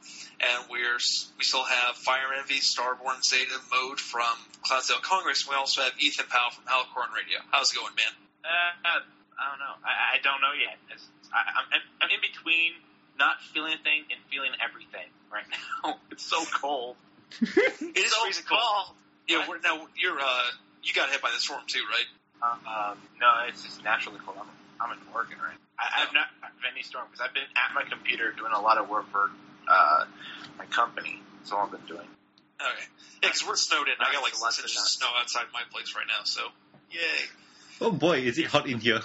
And we're we still have Fire Envy, Starborn, Zeta, Mode from Cloudsdale Congress. We also have Ethan Powell from Alicorn Radio. How's it going, man? Uh, uh I don't know. I, I don't know yet. I, I'm, I'm in between not feeling a thing and feeling everything right now. It's so cold. It is so freezing cold. cold. Yeah. We're, now you're uh, you got hit by the storm too, right? Um, um, no, it's just naturally cold. I'm, I'm in Oregon right now. I, I've oh. not had any storm because I've been at my computer doing a lot of work for uh, my company. That's all I've been doing. Okay. Yeah, because we're snowed in. I got like lots of snow outside my place right now. So yay. Oh boy, is it hot in here?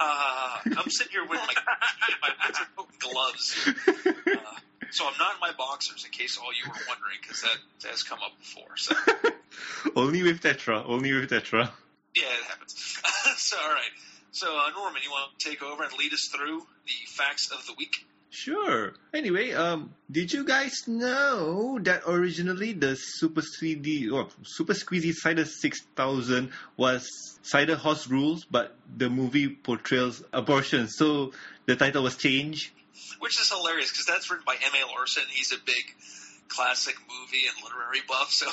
Uh, I'm sitting here with my, my gloves, uh, so I'm not in my boxers, in case all you were wondering, because that has come up before. So. Only with Tetra, only with Tetra. Yeah, it happens. so, all right. So, uh, Norman, you want to take over and lead us through the facts of the week? Sure. Anyway, um, did you guys know that originally the Super Squeezy or Super Squeezy Cider six thousand was Cider Horse Rules, but the movie portrays abortion, so the title was changed. Which is hilarious because that's written by M A Larson. He's a big classic movie and literary buff, so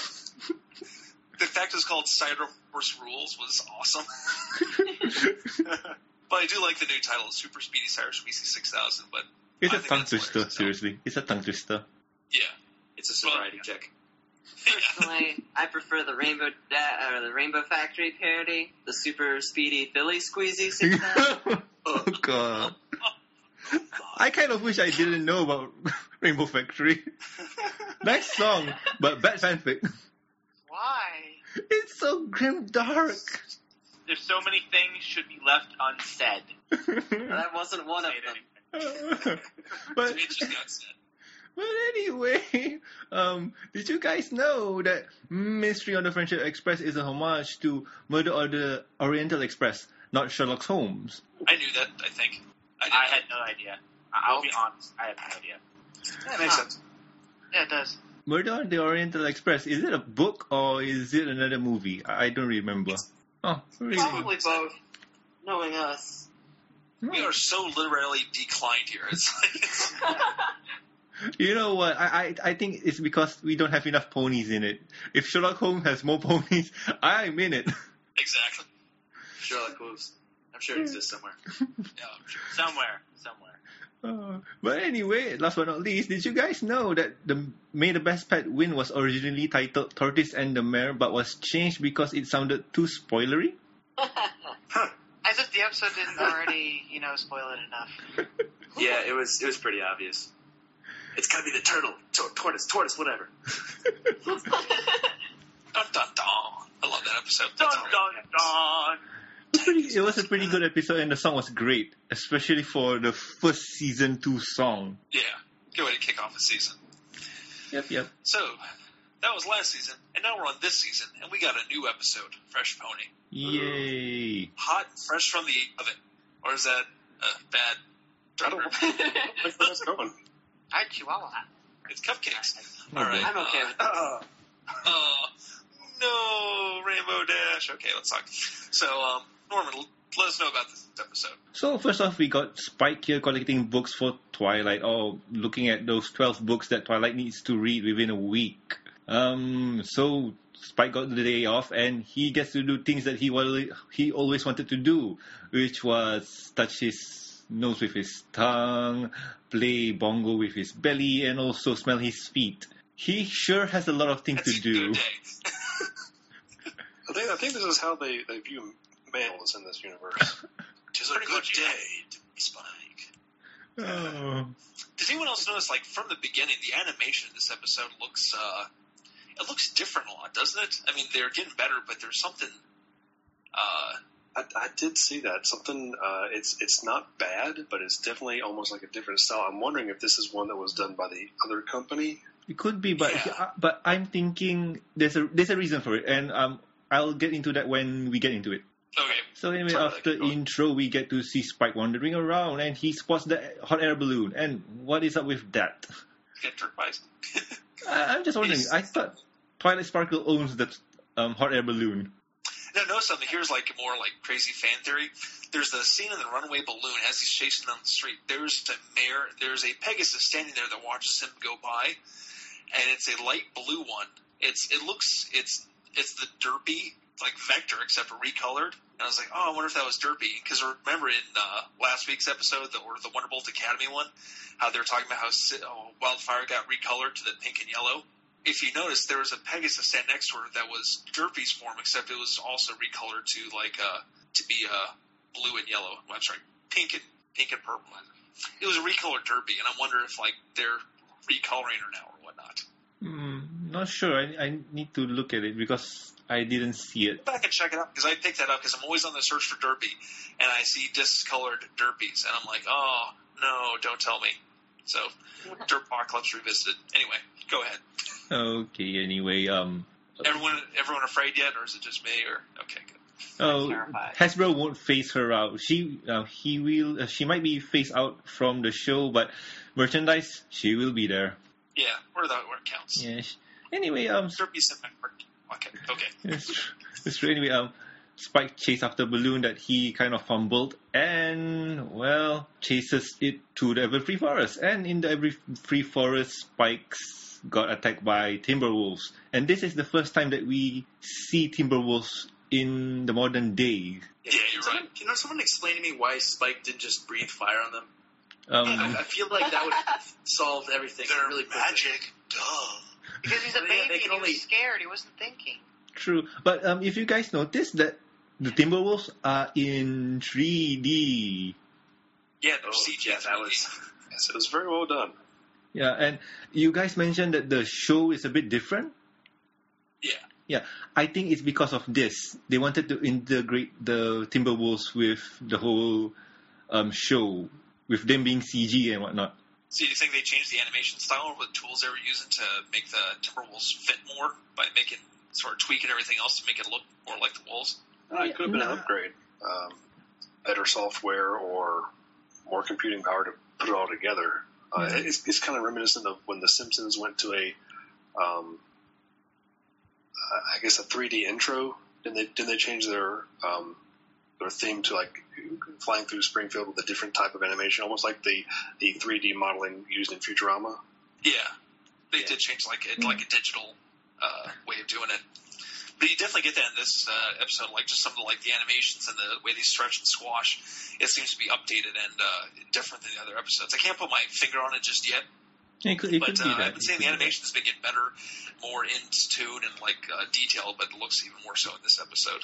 the fact it was called Cider Horse Rules was awesome. But I do like the new title, Super Speedy Cider Squeezy six thousand, but... It's I a tongue twister, hilarious. Seriously. It's a tongue twister. Yeah. It's a sobriety well, check. Personally, I prefer the Rainbow da- or the Rainbow Factory parody, the Super Speedy Philly Squeezy six thousand. Oh, God. I kind of wish I didn't know about Rainbow Factory. Nice song, but bad fanfic. Why? It's so grim dark. There's so many things should be left unsaid. That wasn't one of them. but, but anyway, um, did you guys know that Mystery on the Friendship Express is a homage to Murder on the Oriental Express, not Sherlock Holmes? I knew that, I think. I, I had no idea. I'll be honest, I had no idea. That makes huh. sense. Yeah, it does. Murder on the Oriental Express, is it a book or is it another movie? I don't remember. It's, oh, really? Probably both, knowing us. We are so literally declined here. It's like it's... You know what? I, I I think it's because we don't have enough ponies in it. If Sherlock Holmes has more ponies, I'm in it. Exactly. Sherlock Holmes. I'm sure it exists somewhere. Yeah, I'm sure. Somewhere. Somewhere. Uh, but anyway, last but not least, did you guys know that the May the Best Pet Win was originally titled Tortoise and the Mare, but was changed because it sounded too spoilery? Huh. As if the episode didn't already, you know, spoil it enough. Yeah, it was it was pretty obvious. It's gotta be the turtle, Tor- tortoise, tortoise, whatever. Dun dun dun! I love that episode. Dun dun dun! It was a pretty good episode, and the song was great, especially for the first season two song. Yeah, good way to kick off the season. Yep, yep. So that was last season, and now we're on this season, and we got a new episode, Fresh Pony. Yay! Hot, fresh from the oven. Or is that a bad... I don't know. I had Chihuahua. It's cupcakes. All right. I'm okay with that. Uh, uh, uh, no, Rainbow Dash. Okay, let's talk. So, um, Norman, let us know about this episode. So, first off, we got Spike here collecting books for Twilight, or looking at those twelve books that Twilight needs to read within a week. Um, so Spike got the day off and he gets to do things that he wa- he always wanted to do, which was touch his nose with his tongue, play bongo with his belly, and also smell his feet. He sure has a lot of things That's to do. I think, I think this is how they, they view males in this universe. Tis a good day to be Spike. Oh. Does anyone else notice, like, from the beginning, the animation in this episode looks... Uh, It looks different a lot, doesn't it? I mean, they're getting better, but there's something. Uh, I, I did see that something. Uh, it's it's not bad, but it's definitely almost like a different style. I'm wondering if this is one that was done by the other company. It could be, but yeah. but I'm thinking there's a there's a reason for it, and um, I'll get into that when we get into it. Okay. So anyway, Sorry, after cool. intro, we get to see Spike wandering around, and he spots the hot air balloon. And what is up with that? Get tricked by. I'm just wondering. I thought Twilight Sparkle owns the um, hot air balloon. No, no, something. Here's like more like crazy fan theory. There's the scene in the runaway balloon as he's chasing down the street. There's a mare. There's a Pegasus standing there that watches him go by, and it's a light blue one. It's it looks it's it's the derpy like Vector except for recolored. And I was like, oh, I wonder if that was derpy because remember in uh, last week's episode the, or the Wonderbolt Academy one, how they were talking about how oh, Wildfire got recolored to the pink and yellow. If you notice, there was a Pegasus stand next to her that was Derpy's form, except it was also recolored to like uh, to be uh, blue and yellow. Well, I'm sorry, pink and pink and purple. It was a recolored Derpy, and I wonder if like they're recoloring her now or whatnot. Mm, not sure. I, I need to look at it because I didn't see it. Go back and check it out because I picked that up because I'm always on the search for Derpy, and I see discolored Derpies, and I'm like, oh no, don't tell me. So, Derpocalypse revisited. Anyway, go ahead. Okay. Anyway, um, everyone, everyone afraid yet, or is it just me? Or okay, good. Oh, Hasbro won't phase her out. She uh, he will. Uh, she might be phased out from the show, but merchandise, she will be there. Yeah, where that where it counts. Yeah. Anyway, um. Okay. Okay. It's true. It's true. Anyway, um, Spike chased after Balloon that he kind of fumbled, and well, chases it to the Everfree Forest. And in the Everfree Forest, Spike's got attacked by Timberwolves, and this is the first time that we see Timberwolves in the modern day. Yeah, you're someone, right. Can someone explain to me why Spike didn't just breathe fire on them? Um, I, I feel like that would solve everything. They're really magic. Duh. Because he's a baby yeah, and only... he was scared. He wasn't thinking. True. But um, if you guys notice that the Timberwolves are in three D. Yeah, they're oh, C G. Yeah, that was, yes, it was very well done. Yeah, and you guys mentioned that the show is a bit different? Yeah. Yeah, I think it's because of this. They wanted to integrate the Timberwolves with the whole um, show, with them being C G and whatnot. So you think they changed the animation style or what tools they were using to make the Timberwolves fit more by making sort of tweaking everything else to make it look more like the wolves? Uh, it could have been no. an upgrade, um, better software or more computing power to put it all together. Uh, mm-hmm. It's, it's kind of reminiscent of when The Simpsons went to a. Um, I guess a three D intro. Didn't they, didn't they change their um, their theme to like flying through Springfield with a different type of animation, almost like the, the three D modeling used in Futurama? Yeah, they yeah. did change like it, like a digital uh, way of doing it. But you definitely get that in this uh, episode, like just some of the, like the animations and the way they stretch and squash. It seems to be updated and uh, different than the other episodes. I can't put my finger on it just yet. It could, it but uh, I've been saying the animation's been getting better, more in tune and like uh, detail, but it looks even more so in this episode.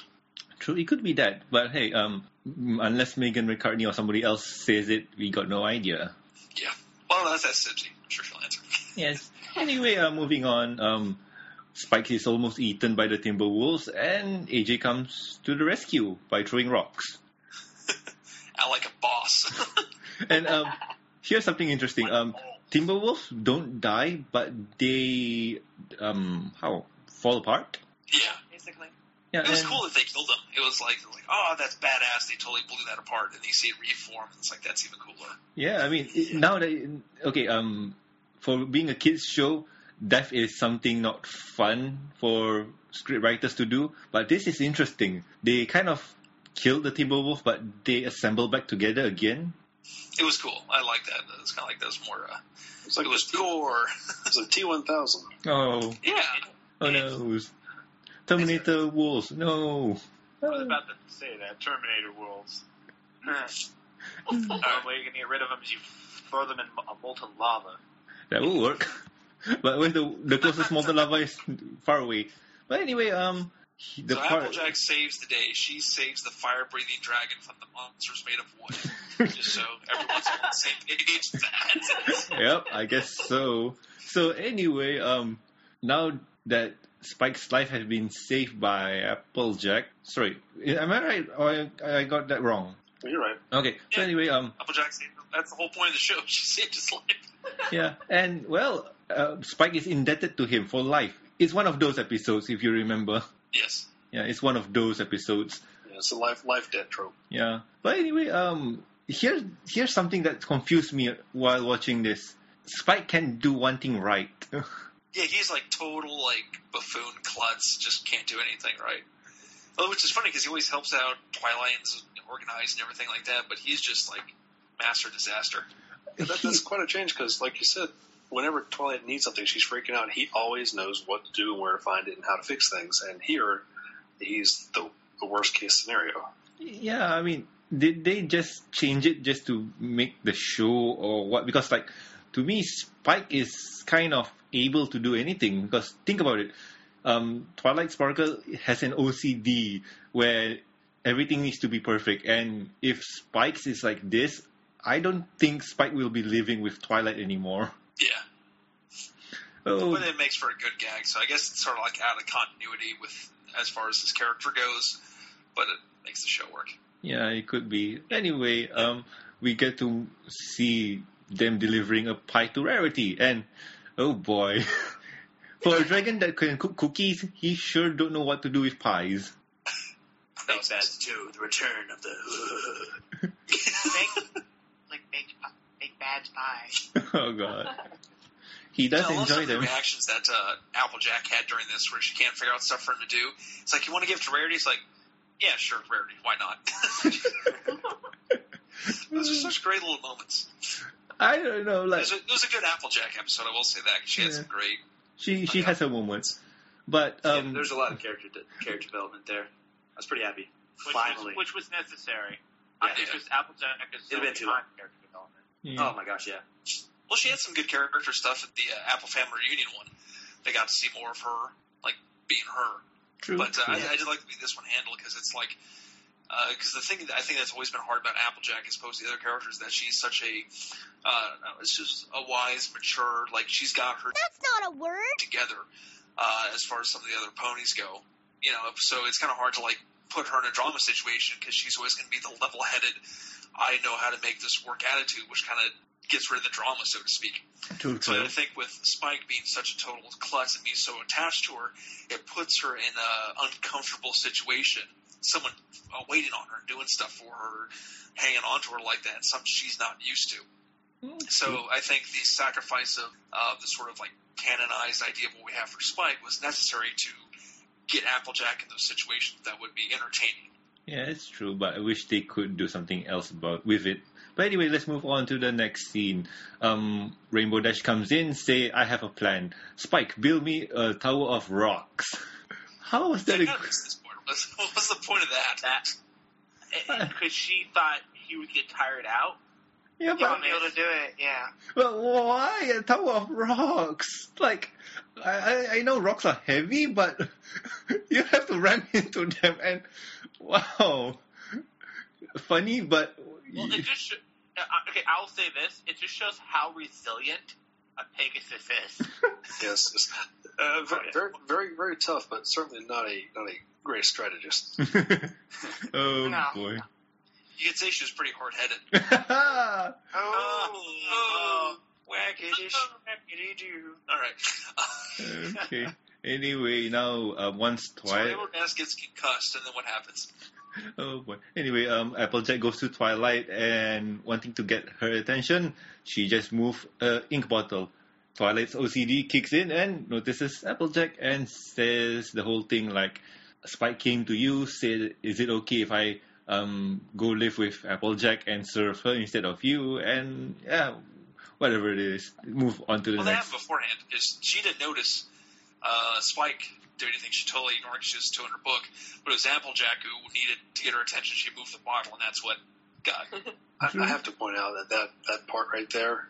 True, it could be that. But hey, um, unless Meghan McCartney or somebody else says it, we got no idea. Yeah. Well, that's that's Sibsy. I'm sure she'll answer. Yes. Anyway, uh, moving on. Um, Spike is almost eaten by the Timberwolves, and A J comes to the rescue by throwing rocks. I like a boss. And um, here's something interesting. Um. Timberwolves don't die, but they um how fall apart. Yeah, basically. Yeah, it was and... cool that they killed them. It was like, like, oh, that's badass. They totally blew that apart, and they see it reform. And it's like that's even cooler. Yeah, I mean, yeah. now that okay, um, for being a kids' show, death is something not fun for script writers to do. But this is interesting. They kind of killed the Timberwolf, but they assemble back together again. It was cool. I like that. It's kind of like those more. Uh, it's like it was gore. It's a T one thousand. Oh. Yeah. Oh no. Terminator wolves. No. I was about to say that. Terminator wolves. The only way you can get rid of them is you throw them in a molten lava. That will work. But when the the closest molten lava is far away. But anyway, um. The so part... Applejack saves the day. She saves the fire-breathing dragon from the monsters made of wood. Just so everyone's on the same page as that. Yep, I guess so. So anyway, um, now that Spike's life has been saved by Applejack... Sorry, am I right? Or I, I got that wrong? You're right. Okay, yeah. So anyway... um, Applejack saved him. That's the whole point of the show. She saved his life. Yeah, and well, uh, Spike is indebted to him for life. It's one of those episodes, if you remember. Yes. Yeah, it's one of those episodes. Yeah, it's a life, life death trope. Yeah. But anyway, um, here, here's something that confused me while watching this. Spike can do one thing right. Yeah, he's like total like buffoon klutz, just can't do anything right. Well, which is funny because he always helps out Twilight's organized and everything like that, but he's just like master disaster. Yeah, that, that's quite a change because, like you said, whenever Twilight needs something, she's freaking out. He always knows what to do and where to find it and how to fix things. And here, he's the, the worst-case scenario. Yeah, I mean, did they just change it just to make the show or what? Because, like, to me, Spike is kind of able to do anything. Because think about it. Um, Twilight Sparkle has an O C D where everything needs to be perfect. And if Spike's is like this, I don't think Spike will be living with Twilight anymore. Yeah. Oh. But it makes for a good gag, so I guess it's sort of like out of continuity with as far as his character goes, but it makes the show work. Yeah, it could be. Anyway, um, we get to see them delivering a pie to Rarity, and oh boy, for a dragon that can cook cookies, he sure don't know what to do with pies. makes sense. Two, the return of the big, like baked big bad pie. Oh god. He does yeah, enjoy them. The reactions that uh, Applejack had during this, where she can't figure out stuff for him to do. It's like, you want to give it to Rarity? It's like, yeah, sure, Rarity. Why not? Those are such great little moments. I don't know. Like, it was a, it was a good Applejack episode. I will say that. She yeah. had some great. She she like, has her moments, but um, yeah, there's a lot of character de- character development there. I was pretty happy. Which Finally, was, which was necessary. Yeah, I, yeah. It was Applejack. It's so been too long. Character development. Yeah. Oh my gosh, yeah. Well, she had some good character stuff at the uh, Apple Family Reunion one. They got to see more of her, like being her. True. But uh, yeah. I, I did like the way this one handled, because it's like, because uh, the thing that I think that's always been hard about Applejack as opposed to the other characters, that she's such a, uh, it's just a wise, mature, like she's got her. That's not a word. Together, uh, as far as some of the other ponies go, you know. So it's kind of hard to like put her in a drama situation, because she's always going to be the level-headed, I know how to make this work attitude, which kind of gets rid of the drama, so to speak. Totally. So I think with Spike being such a total klutz and me so attached to her, it puts her in an uncomfortable situation. Someone uh, waiting on her, doing stuff for her, hanging on to her like that, and something she's not used to. Mm-hmm. So I think the sacrifice of uh, the sort of like canonized idea of what we have for Spike was necessary to get Applejack in those situations that would be entertaining. Yeah, it's true, but I wish they could do something else about with it. But anyway, let's move on to the next scene. Um, Rainbow Dash comes in, say, I have a plan. Spike, build me a tower of rocks. How was that? I a... this point. What was the point of that? Because she thought he would get tired out. Yeah, but... He able to do it, yeah. But why a tower of rocks? Like, I, I know rocks are heavy, but you have to run into them, and wow. Funny, but... Well, it just sh- okay. I'll say this: it just shows how resilient a Pegasus is. Yes, it's, uh, very, very, very tough, but certainly not a not a great strategist. Oh no. Boy! You could say she was pretty hard-headed. oh, oh, wackidish, wackity do. All right. Okay. Anyway, now uh, once Twilight. So Rainbow Dash gets concussed, and then what happens? Oh boy. Anyway, um, Applejack goes to Twilight, and wanting to get her attention, she just moves an ink bottle. Twilight's O C D kicks in and notices Applejack and says the whole thing like, Spike came to you, said, is it okay if I um go live with Applejack and serve her instead of you? And yeah, whatever it is, move on to the well, next. Well, that beforehand is she didn't notice uh, Spike do anything. She totally ignored. She just took in her book. But it was Applejack who needed to get her attention. She moved the bottle, and that's what got I, I have to point out that, that that part right there,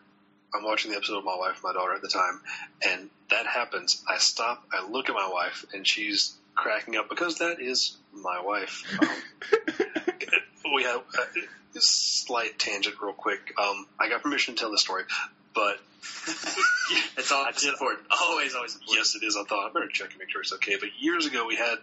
I'm watching the episode with my wife and my daughter at the time, and that happens. I stop, I look at my wife, and she's cracking up because that is my wife. Um, we have a slight tangent real quick. Um, I got permission to tell the story, but... it's all important. Always, always important. Yes, it is. I thought I better check and make sure it's okay. But years ago, we had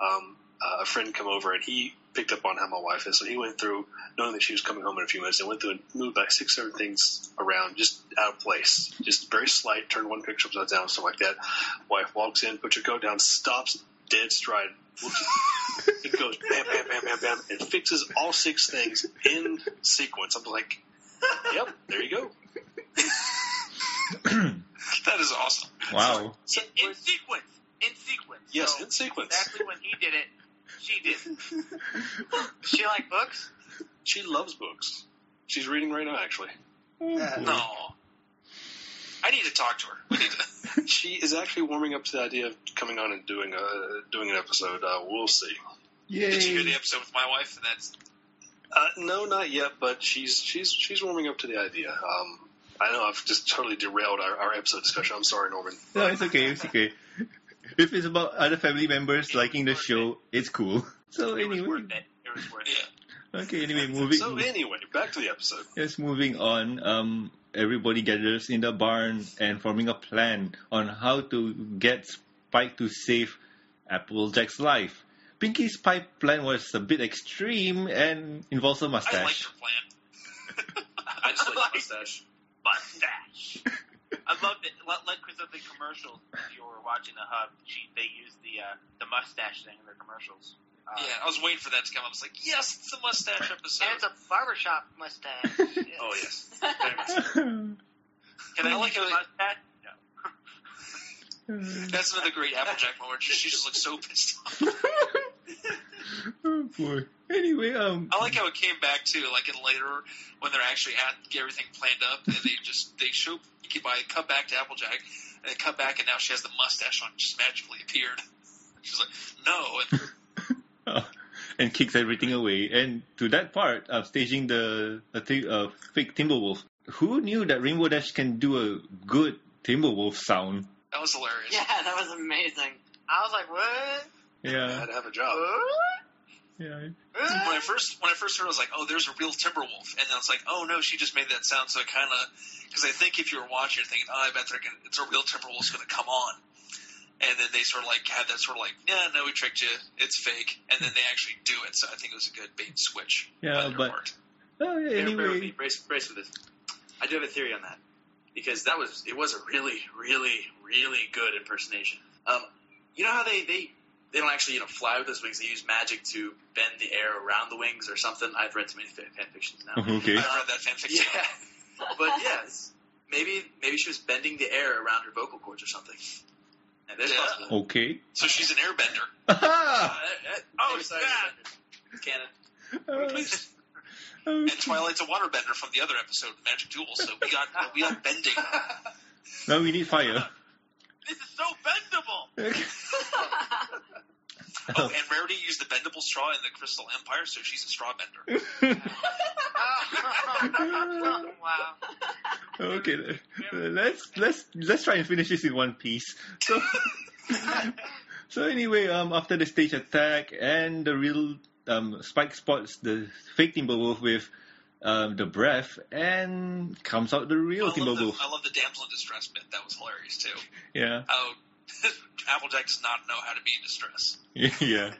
um, a friend come over, and he picked up on how my wife is. So he went through, knowing that she was coming home in a few minutes, and went through and moved like six seven things around, just out of place, just very slight. Turned one picture upside down, stuff like that. Wife walks in, puts her coat down, stops dead stride. It goes bam, bam, bam, bam, bam, and fixes all six things in sequence. I'm like, yep, there you go. That is awesome. Wow. So, in, in sequence. In sequence. Yes, so in sequence. Exactly when he did it, she did. She like books? She loves books. She's reading right now, actually. Uh, no. I need to talk to her. We need to. She is actually warming up to the idea of coming on and doing a doing an episode. Uh, we'll see. Yay. Did you hear the episode with my wife? And that's... Uh, no, not yet, but she's she's she's warming up to the idea. Um I know I've just totally derailed our, our episode discussion. I'm sorry, Norman. No, it's okay. It's okay. If it's about other family members liking the show, it's cool. So it anyway, was worth it. It was worth it. Okay. Anyway, moving. So anyway, back to the episode. Yes, moving on. Um, everybody gathers in the barn and forming a plan on how to get Spike to save Applejack's life. Pinky's pipe plan was a bit extreme and involves a mustache. I like your plan. I just like your mustache. Mustache. I loved it. Like, because of the commercials, if you were watching the Hub, she, they used the uh, the mustache thing in their commercials. Uh, yeah, I was waiting for that to come. I was like, yes, it's a mustache episode. And it's a barbershop mustache. Oh, yes. Very much. Can I like a mustache? No. That's another great Applejack moment. She just looks so pissed off. Oh, boy. Anyway, um... I like how it came back, too, like, in later, when they're actually at, get everything planned up, and they just, they show, by cut back to Applejack, and they cut back, and now she has the mustache on, just magically appeared. She's like, no, and... and kicks everything away. And to that part of staging the a th- a fake Timberwolf, who knew that Rainbow Dash can do a good Timberwolf sound? That was hilarious. Yeah, that was amazing. I was like, what? Yeah, I had to have a job. What? Yeah. What? When I first when I first heard, I was like, oh, there's a real Timberwolf, and then it's like, oh no, she just made that sound. So I kind of, because I think if you were watching, you're thinking, oh, I bet they're gonna, it's a real Timberwolf's going to come on. And then they sort of like had that sort of like, yeah, no, we tricked you. It's fake. And then they actually do it. So I think it was a good bait and switch. Yeah, but oh, yeah, anyway, bear with me. Brace, brace for this. I do have a theory on that, because that was it was a really, really, really good impersonation. Um, you know how they, they they don't actually you know fly with those wings. They use magic to bend the air around the wings or something. I've read too many fan fictions now. Okay, I've read that fan fiction. Yeah, but yes, maybe maybe she was bending the air around her vocal cords or something. Yeah. Okay. So she's an airbender. uh, oh, it's that. Canon. Uh, and Twilight's a waterbender from the other episode of Magic Duel, so we got uh, we got bending. No, we need fire. This is so bendable! Okay. Oh, and Rarity used the bendable straw in the Crystal Empire, so she's a straw bender. Wow. Okay, let's let's let's try and finish this in one piece. So, so anyway, um, after the stage attack and the real um, Spike spots the fake Timberwolf with um, the breath, and comes out the real I Timberwolf. The, I love the damsel in distress bit. That was hilarious too. Yeah. Oh. Applejack does not know how to be in distress. Yeah.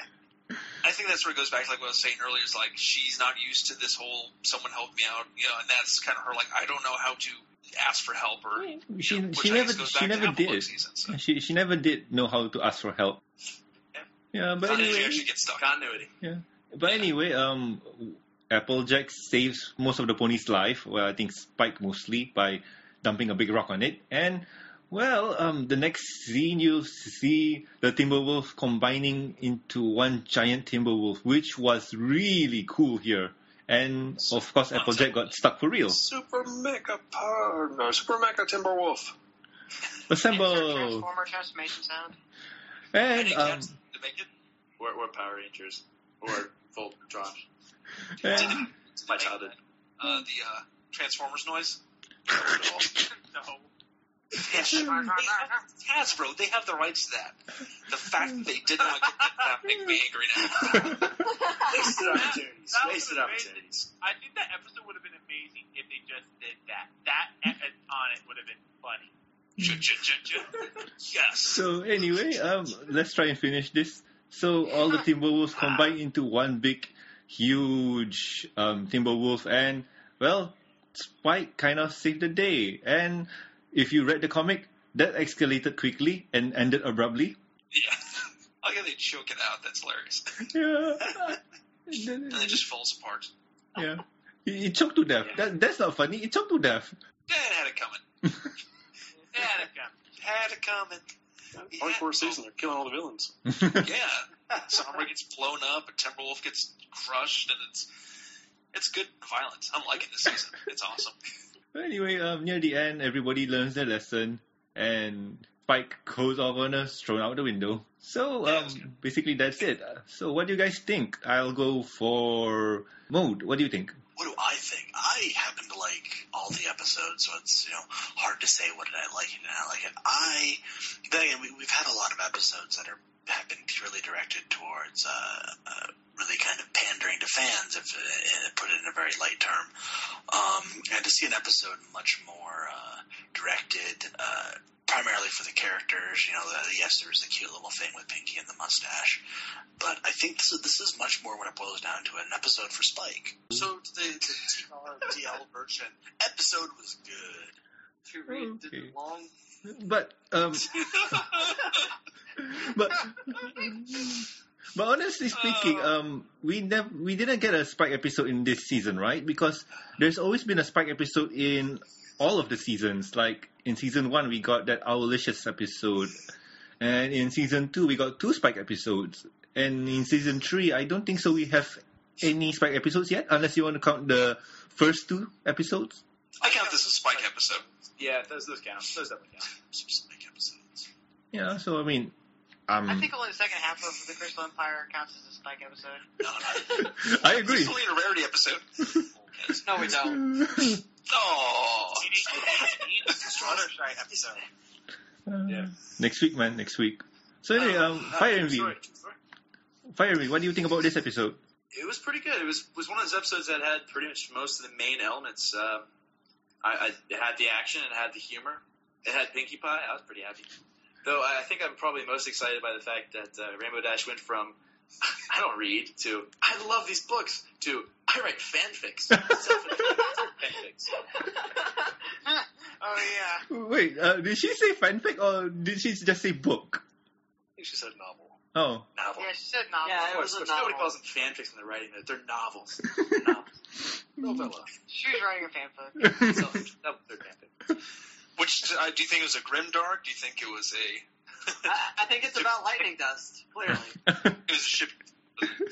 I think that's where it goes back to like what I was saying earlier. It's like she's not used to this whole someone help me out, you know, and that's kind of her like, I don't know how to ask for help or she, know, she never she never did season, so. she she never did know how to ask for help. Yeah, yeah but anyway, she actually gets stuck. Continuity. Yeah. But yeah. anyway, um Applejack saves most of the pony's life, well I think Spike mostly, by dumping a big rock on it. And Well, um, the next scene you see the Timberwolf combining into one giant Timberwolf, which was really cool here. And, of course, Applejack got stuck for real. Super Mecha Power, no, Super Mecha Timberwolf. Assemble! Transformer transformation sound. And, um... To make it? Or, or Power Rangers. Or Voltron. And... It's my childhood. Uh, the, uh, Transformers noise? No. Hasbro, they have the rights to that. The fact that they didn't want to get that makes me angry now. Wasted opportunities. Wasted opportunities. I think that episode would have been amazing if they just did that. That on it would have been funny. Yes. So anyway, um, let's try and finish this. So all the Timberwolves combine into one big, huge um, Timberwolf, and well, Spike kind of saved the day. And if you read the comic, that escalated quickly and ended abruptly. Yeah. I guess they choke it out. That's hilarious. Yeah. And it just falls apart. Yeah. It choked to death. Yeah. That, that's not funny. It choked to death. Yeah, it had it coming. It had it coming. It had it coming. It Hardcore had... season. They're killing all the villains. Yeah. Sombra gets blown up. A Timberwolf gets crushed. And it's, it's good violence. I'm liking this season. It's awesome. Anyway, um, near the end, everybody learns their lesson, and Spike goes off on us, thrown out the window. So, um, basically that's it. So, what do you guys think? I'll go for Mode. What do you think? What do I think? I happen to like all the episodes, so it's, you know, hard to say what did I like and did I like it. I, then again, we, we've had a lot of episodes that are have been purely directed towards uh, uh, really kind of pandering to fans, if uh, put it in a very light term. Um, and to see an episode much more uh, directed uh, primarily for the characters, you know, the, yes, there's the cute little thing with Pinky and the mustache, but I think this is, this is much more when it boils down to an episode for Spike. So the, the T R T L version episode was good. To read okay. the long... But um, but But honestly speaking, uh, um, we nev- we didn't get a Spike episode in this season, right? Because there's always been a Spike episode in all of the seasons. Like in season one, we got that Owlicious episode, and in season two, we got two Spike episodes, and in season three, I don't think so. We have any Spike episodes yet, unless you want to count the first two episodes. I count this as a Spike episode. Yeah, those those count. Those definitely count. Some Spike episodes. Yeah, so I mean. Um, I think only the second half of the Crystal Empire counts as a Spike episode. No, no, no. I agree. It's only a Rarity episode. No, we don't. Oh, Flutter Shy episode. Uh, yeah. Next week, man. Next week. So anyway, um, um, Fire Envy. Sorry, sorry. Fire Envy. What do you think about this episode? It was pretty good. It was was one of those episodes that had pretty much most of the main elements. Uh, I, I it had the action. It had the humor. It had Pinkie Pie. I was pretty happy. Though I think I'm probably most excited by the fact that uh, Rainbow Dash went from I don't read to I love these books to I write fanfics. Fanfics. Oh yeah. Wait, uh, did she say fanfic or did she just say book? I think she said novel. Oh. Novel. Yeah, she said novel. Yeah, it was a novel. Nobody calls them fanfics when they're writing it. They're novels. They're novels. Novella. She was writing a fanfic. So, no, they're fanfics. Which, uh, do you think it was a Grimdark? Do you think it was a... I, I think it's about lightning dust, clearly. It was a ship.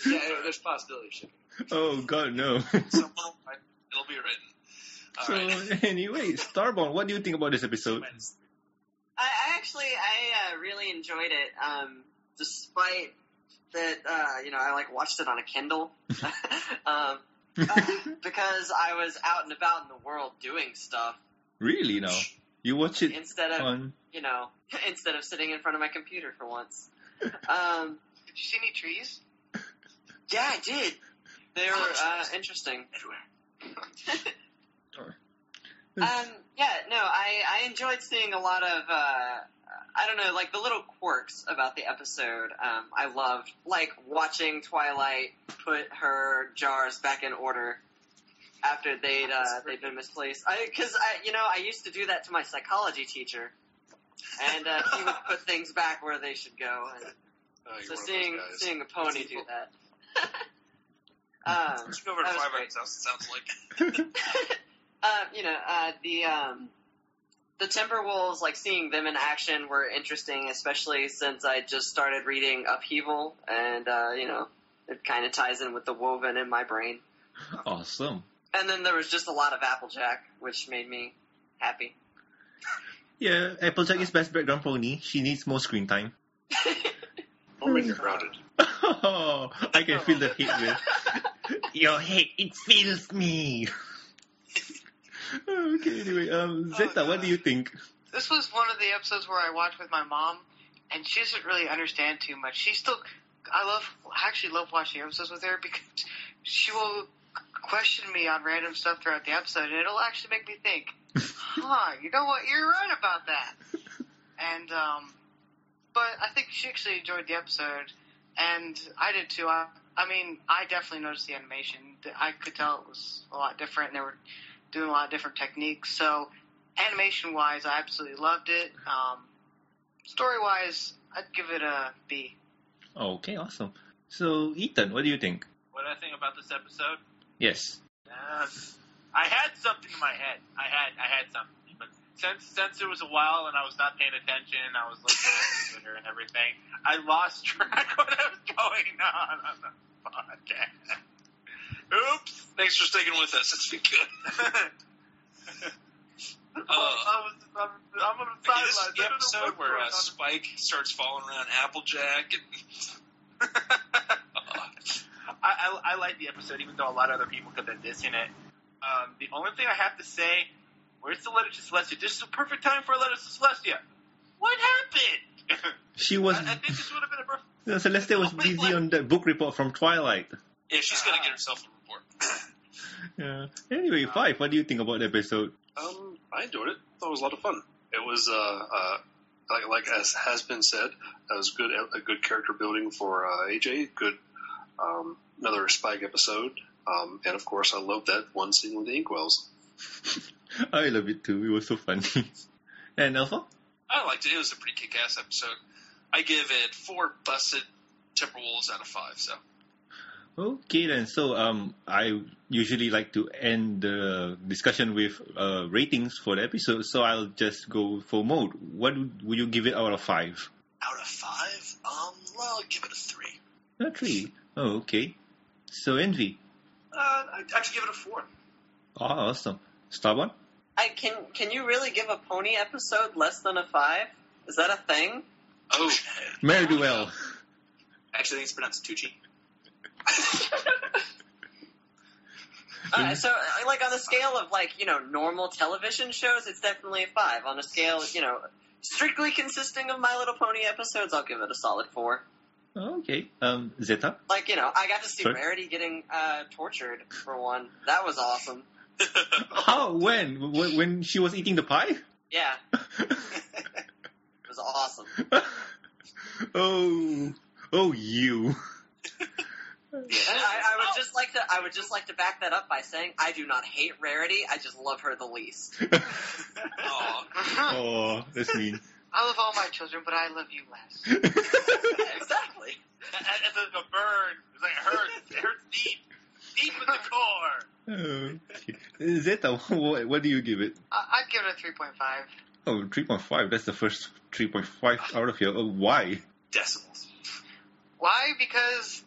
Yeah, there's a possibility of shipping. Oh, God, no. Someone, it'll be written. All so, right. Anyway, Starborn, what do you think about this episode? I, I actually, I uh, really enjoyed it, um, despite that, uh, you know, I, like, watched it on a Kindle. um, uh, because I was out and about in the world doing stuff. Really, no. You watch it instead of on... you know, instead of sitting in front of my computer for once. Um, did you see any trees? Yeah, I did. They were uh, interesting. Everywhere. um, yeah, no, I, I enjoyed seeing a lot of uh, I don't know, like the little quirks about the episode. Um, I loved like watching Twilight put her jars back in order. After they'd uh, they'd been misplaced, because I, I you know I used to do that to my psychology teacher, and uh, he would put things back where they should go. And oh, so seeing seeing a pony do that. um, Let's go over to Five Eyes House. Sounds like. uh, you know uh, the um, the Timberwolves, like seeing them in action were interesting, especially since I just started reading Upheaval, and uh, you know it kind of ties in with the woven in my brain. Awesome. And then there was just a lot of Applejack, which made me happy. Yeah, Applejack is best background pony. She needs more screen time. Or when you're crowded. Oh, I can feel the hate, man. Your hate, it feels me. Okay, anyway, um, Zeta, oh, what do you think? This was one of the episodes where I watched with my mom, and she doesn't really understand too much. She still, I love, I actually love watching episodes with her because she will question me on random stuff throughout the episode, and it'll actually make me think, huh, you know what, you're right about that. And, um, but I think she actually enjoyed the episode, and I did too. I, I mean, I definitely noticed the animation. I could tell it was a lot different, and they were doing a lot of different techniques. So, animation-wise, I absolutely loved it. Um, story-wise, I'd give it a B. Okay, awesome. So, Ethan, what do you think? What do I think about this episode? Yes. Uh, I had something in my head. I had I had something, but since since it was a while and I was not paying attention, I was looking at Twitter and everything. I lost track of what was going on on the podcast. Oops! Thanks for sticking with us. It's been good. uh, I was, I'm, I'm on the sidelines. This is the episode where uh, Spike starts falling around Applejack and. I, I, I like the episode, even though a lot of other people could have been dissing it. Um, the only thing I have to say, where's the letter to Celestia? This is a perfect time for a letter to Celestia. What happened? She was. I, I think this would have been a perfect. No, Celestia was busy left. On that book report from Twilight. Yeah, she's uh, gonna get herself a report. Yeah. Anyway, uh, Five. What do you think about the episode? Um, I enjoyed it. Thought it was a lot of fun. It was uh, uh like like as has been said, it was good a good character building for uh, A J. Good. Um, another Spike episode, um, and of course I love that one scene with the inkwells. I love it too. It was so funny. And Alpha? I liked it. It was a pretty kick-ass episode. I give it four busted Timberwolves out of five. So. Okay then. So um, I usually like to end the discussion with uh, ratings for the episode. So I'll just go for Mode. What would you give it out of five? Out of five? Um, well, I'll give it a three. A three. Oh, okay. So Envy. Uh, I'd actually give it a four. Oh, awesome. Starborn? I can. Can you really give a pony episode less than a five? Is that a thing? Oh, Meriduel. Actually, I think it's pronounced Tucci. uh, so, like, on the scale of, like, you know, normal television shows, it's definitely a five. On a scale, you know, strictly consisting of My Little Pony episodes, I'll give it a solid four. Okay. Um, Zeta? Like, you know, I got to see Sorry? Rarity getting uh, tortured, for one. That was awesome. How? When? When she was eating the pie? Yeah. It was awesome. Oh... Oh, you! I, I would just like to. I would just like to back that up by saying I do not hate Rarity. I just love her the least. Oh, oh, that's mean. I love all my children, but I love you less. Exactly. That, that's like a burn. It's like it hurts. It hurts deep, deep in the core. Oh, Zeta, what, what do you give it? Uh, I'd give it a three point five. Oh, three point five. That's the first three point five out of here. Oh, why? Decimals. Why? Because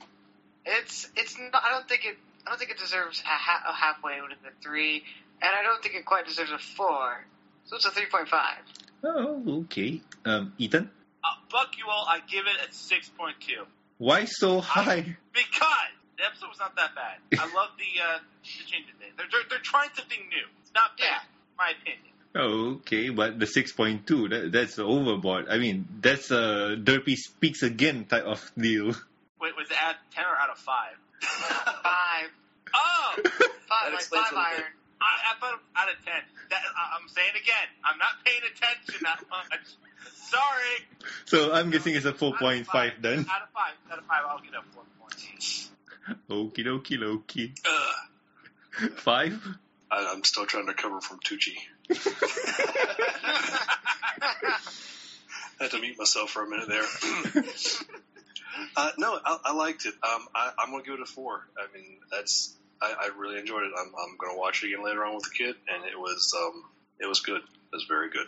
it's it's. Not, I don't think it. I don't think it deserves a, ha- a halfway within the three, and I don't think it quite deserves a four. So it's a three point five. Oh, okay. Um, Ethan. Uh, fuck you all. I give it a six point two. Why so high? I, because the episode was not that bad. I love the uh, the changes they they're, they're they're trying something new. It's not bad, yeah. In my opinion. Oh, okay, but the six point two, that, that's overboard. I mean, that's a Derpy Speaks Again type of deal. Wait, was it at ten or out of five? five. Oh! Five, like five iron. I, I thought it was out of ten. That, I, I'm saying again, I'm not paying attention that much. Sorry! So I'm guessing it's a four point five then. Out of five, out of five, I'll get a four point eight. Okie dokie dokie. Ugh. five? I, I'm still trying to recover from Tucci. I had to mute myself for a minute there. uh, no, I, I liked it. Um, I, I'm going to give it a four. I mean, that's I, I really enjoyed it. I'm, I'm going to watch it again later on with the kid, and it was um, it was good. It was very good.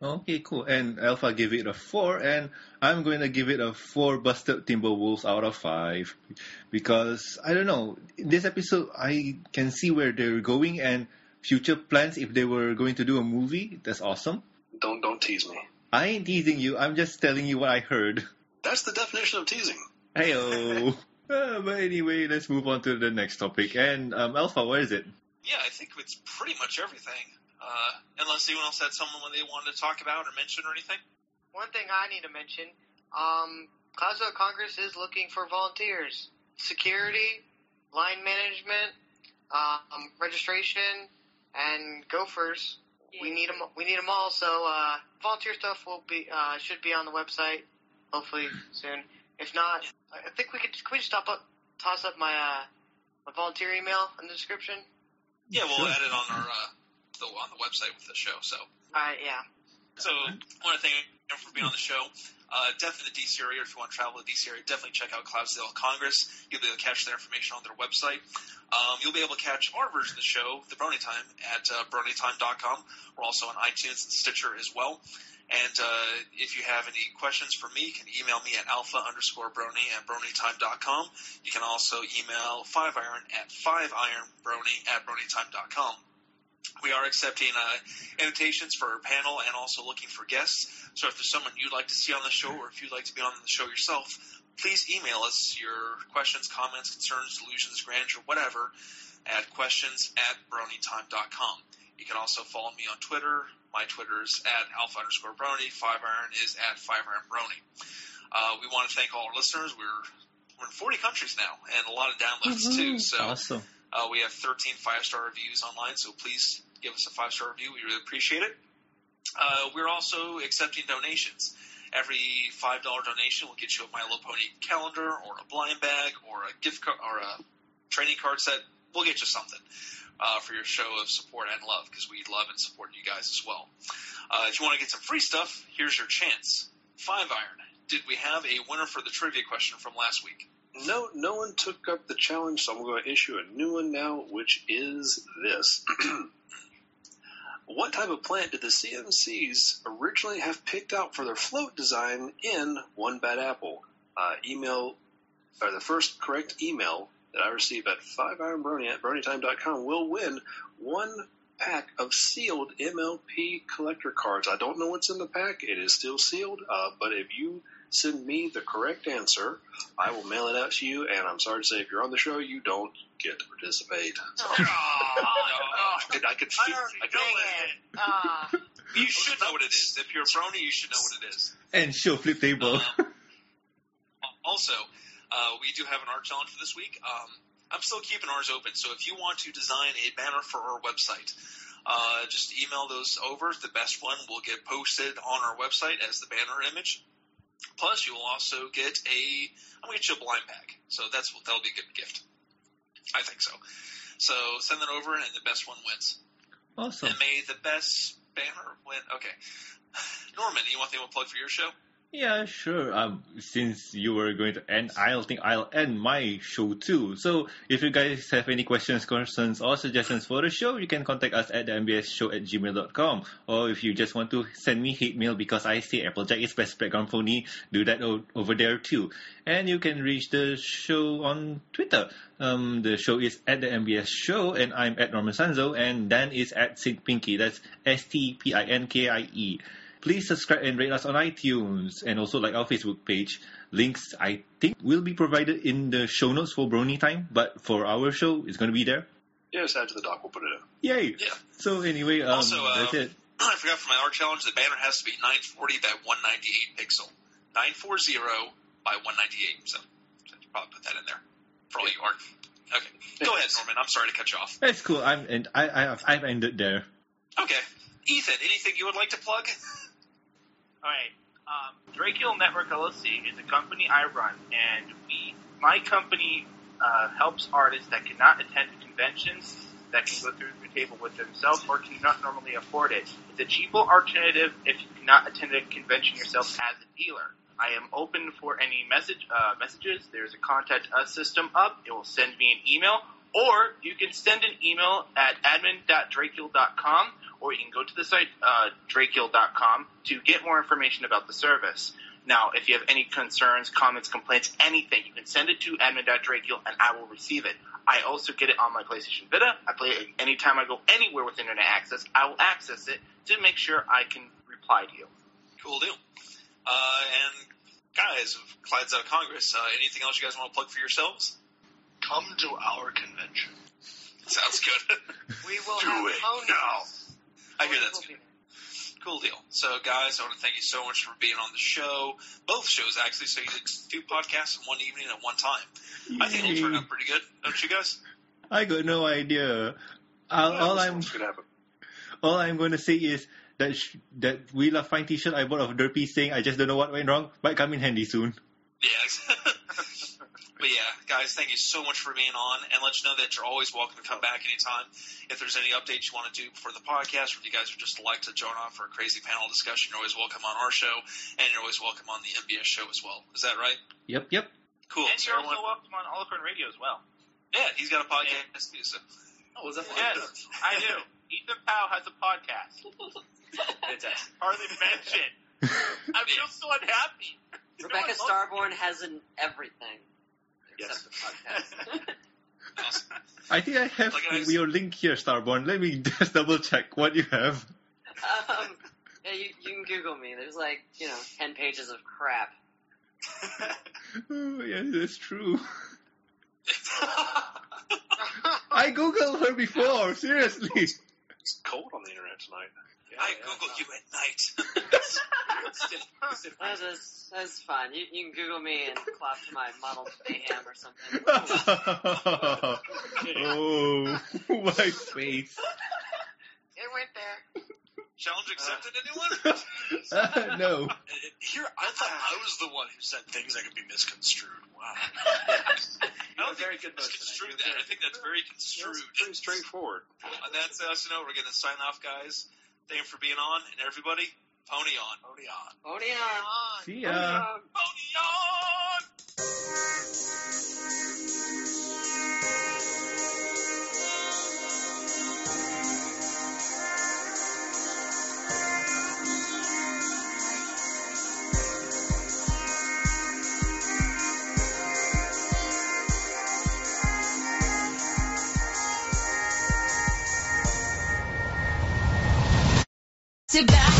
Okay, cool. And Alpha gave it a four, and I'm going to give it a four busted Timberwolves out of five because, I don't know, this episode, I can see where they're going and future plans if they were going to do a movie. That's awesome. Don't don't tease me. I ain't teasing you. I'm just telling you what I heard. That's the definition of teasing. Hey-oh. uh, but anyway, let's move on to the next topic. And um, Alpha, what is it? Yeah, I think it's pretty much everything. Uh, unless anyone else had someone they wanted to talk about or mention or anything. One thing I need to mention, um, Cloudsdale Congress is looking for volunteers. Security, line management, uh, um, registration, and gophers. Yeah. We need them. We need them all. So uh, volunteer stuff will be uh, should be on the website hopefully soon. If not, I think we could. Can we just top up, toss up my uh, my volunteer email in the description? Yeah, we'll sure. add it on our uh, the, on the website with the show. So. All right. Yeah. So I want to thank everyone for being on the show. Uh, definitely the D C area. If you want to travel to the D C area, definitely check out Cloudsdale Congress. You'll be able to catch their information on their website. Um, you'll be able to catch our version of the show, The Brony Time, at uh, brony time dot com. We're also on iTunes and Stitcher as well. And uh, if you have any questions for me, you can email me at alpha underscore brony at brony time dot com. You can also email five iron at five iron brony at brony time dot com. We are accepting uh, invitations for our panel and also looking for guests. So if there's someone you'd like to see on the show or if you'd like to be on the show yourself, please email us your questions, comments, concerns, delusions, grandeur, whatever at questions at brony time dot com. You can also follow me on Twitter. My Twitter is at alpha underscore brony. five iron is at five iron brony. Uh, we want to thank all our listeners. We're, we're in forty countries now and a lot of downloads, mm-hmm. too. So. Awesome. Uh, we have thirteen five-star reviews online, so please give us a five-star review. We really appreciate it. Uh, we're also accepting donations. Every five dollar donation will get you a My Little Pony calendar or a blind bag or a gift card or a training card set. We'll get you something uh, for your show of support and love because we love and support you guys as well. Uh, if you want to get some free stuff, here's your chance. Five Iron did we have a winner for the trivia question from last week? No, no one took up the challenge, so I'm going to issue a new one now, which is this. What type of plant did the C M Cs originally have picked out for their float design in One Bad Apple? Uh, email, or the first correct email that I receive at five iron brony at brony time dot com will win one pack of sealed M L P collector cards. I don't know what's in the pack. It is still sealed, uh, but if you send me the correct answer, I will mail it out to you, and I'm sorry to say, if you're on the show, you don't get to participate. So. Oh, no. I could, I could feel I could know it. Uh, you should know what it is. If you're a brony, you should know what it is. And she'll flip table. Um, also, uh, we do have an art challenge for this week. Um, I'm still keeping ours open, so if you want to design a banner for our website, uh, just email those over. The best one will get posted on our website as the banner image. Plus, you will also get a – I'm going to get you a blind pack. So that's that'll be a good gift. I think so. So send that over, and the best one wins. Awesome. And may the best banner win. Okay. Norman, you want anyone to plug for your show? Yeah, sure. Um, since you were going to end, I don't think I'll end my show too. So if you guys have any questions, concerns, or suggestions for the show, you can contact us at the M B S show at gmail dot com. Or if you just want to send me hate mail because I say Applejack is best background pony, do that o- over there too. And you can reach the show on Twitter. Um, the show is at the M B S Show, and I'm at Norman Sanso, and Dan is at Saint Pinky. That's S T P I N K I E. Please subscribe and rate us on iTunes and also like our Facebook page. Links, I think, will be provided in the show notes for Brony Time, but for our show, it's going to be there. Yeah, it's after the doc. We'll put it up. Yay. Yeah. So anyway, um, also, uh, that's it. I forgot for my art challenge, the banner has to be nine forty by one ninety-eight pixel. nine forty by one ninety-eight. So I'll probably put that in there for all yeah. you art. Okay. Go ahead, Norman. I'm sorry to cut you off. That's cool. I'm, and I, I, I've ended there. Okay. Ethan, anything you would like to plug? All right. Um, Dracul Network L L C is a company I run, and we, my company uh, helps artists that cannot attend conventions, that can go through the table with themselves, or cannot normally afford it. It's a cheaper alternative if you cannot attend a convention yourself as a dealer. I am open for any message uh, messages. There's a contact us system up. It will send me an email, or you can send an email at admin dot dracul dot com. Or you can go to the site, uh, dracul dot com, to get more information about the service. Now, if you have any concerns, comments, complaints, anything, you can send it to admin dot dracul, and I will receive it. I also get it on my PlayStation Vita. I play it anytime I go anywhere with internet access. I will access it to make sure I can reply to you. Cool deal. Uh, and, guys, Cloudsdale Congress, uh, anything else you guys want to plug for yourselves? Come to our convention. Sounds good. We will do have it ponies. Now. I hear that's good. Cool deal. So, guys, I want to thank you so much for being on the show. Both shows, actually. So you did two podcasts in one evening at one time. Yay. I think it'll turn out pretty good. Don't you guys? I got no idea. I'll, yeah, all, I'm, all I'm going to say is that sh- that We Love Fine t-shirt I bought of Derpy saying, I just don't know what went wrong, might come in handy soon. Yes. But yeah, guys, thank you so much for being on, and let you know that you're always welcome to come back anytime. If there's any updates you want to do for the podcast, or if you guys would just like to join on for a crazy panel discussion, you're always welcome on our show, and you're always welcome on the M B S show as well. Is that right? Yep, yep. Cool. And so you're also everyone... welcome on Alicorn Radio as well. Yeah, he's got a podcast. Yeah. So. Oh, is that yes, I do. Ethan Powell has a podcast. Fantastic. Hardly mentioned. I feel so unhappy. Rebecca no Starborn has an everything. Yes. Awesome. I think I have like I was... your link here, Starborn. Let me just double check what you have. Um, yeah, you, you can Google me. There's like, you know, ten pages of crap. Oh, yeah, that's true. I Googled her before, seriously. It's cold on the internet tonight. Yeah, I yeah, Googled no. you at night. that's, that's, that's, that's, that's fine. You, you can Google me and plop to my model mayhem or something. Oh, my face. It went there. Challenge accepted, uh, anyone? Uh, no. Here, I thought I was the one who said things that could be misconstrued. Wow. I don't think you misconstrued that. I think that's very construed. That's pretty straightforward. And that's us. You know, we're going to sign off, guys. Thank you for being on, and everybody, Pony on. Pony on. Pony on. See ya. Pony on. Pony on. Sit back.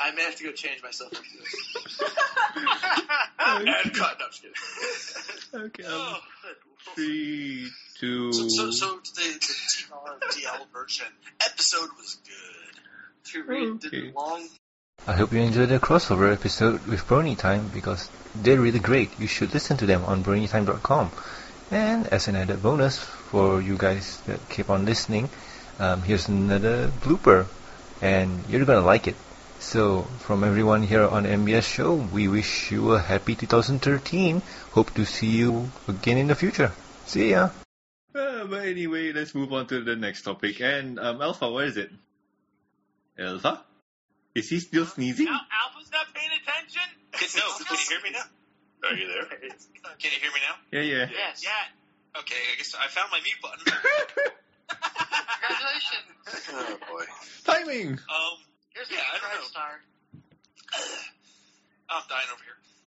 I may have to go change myself after this. And cut. No, I'm just kidding. Okay. Um, oh, three, two. So, so, so the, the T R D L version episode was good. To read okay. Did long. I hope you enjoyed the crossover episode with Brony Time because they're really great. You should listen to them on brony time dot com. And as an added bonus for you guys that keep on listening, um, here's another blooper. and you're gonna like it. So from everyone here on M B S Show, we wish you a happy two thousand thirteen. Hope to see you again in the future. See ya. Uh, but anyway, let's move on to the next topic. And um, Alpha, where is it? Alpha? Is he still sneezing? Al- Alpha's not paying attention? No, can you hear me now? Are you there? Can you hear me now? Yeah, yeah. Yes. Yeah. Okay, I guess I found my mute button. Congratulations. Oh, boy. Timing! Um, Here's yeah, I don't know. Star. I'm dying over here.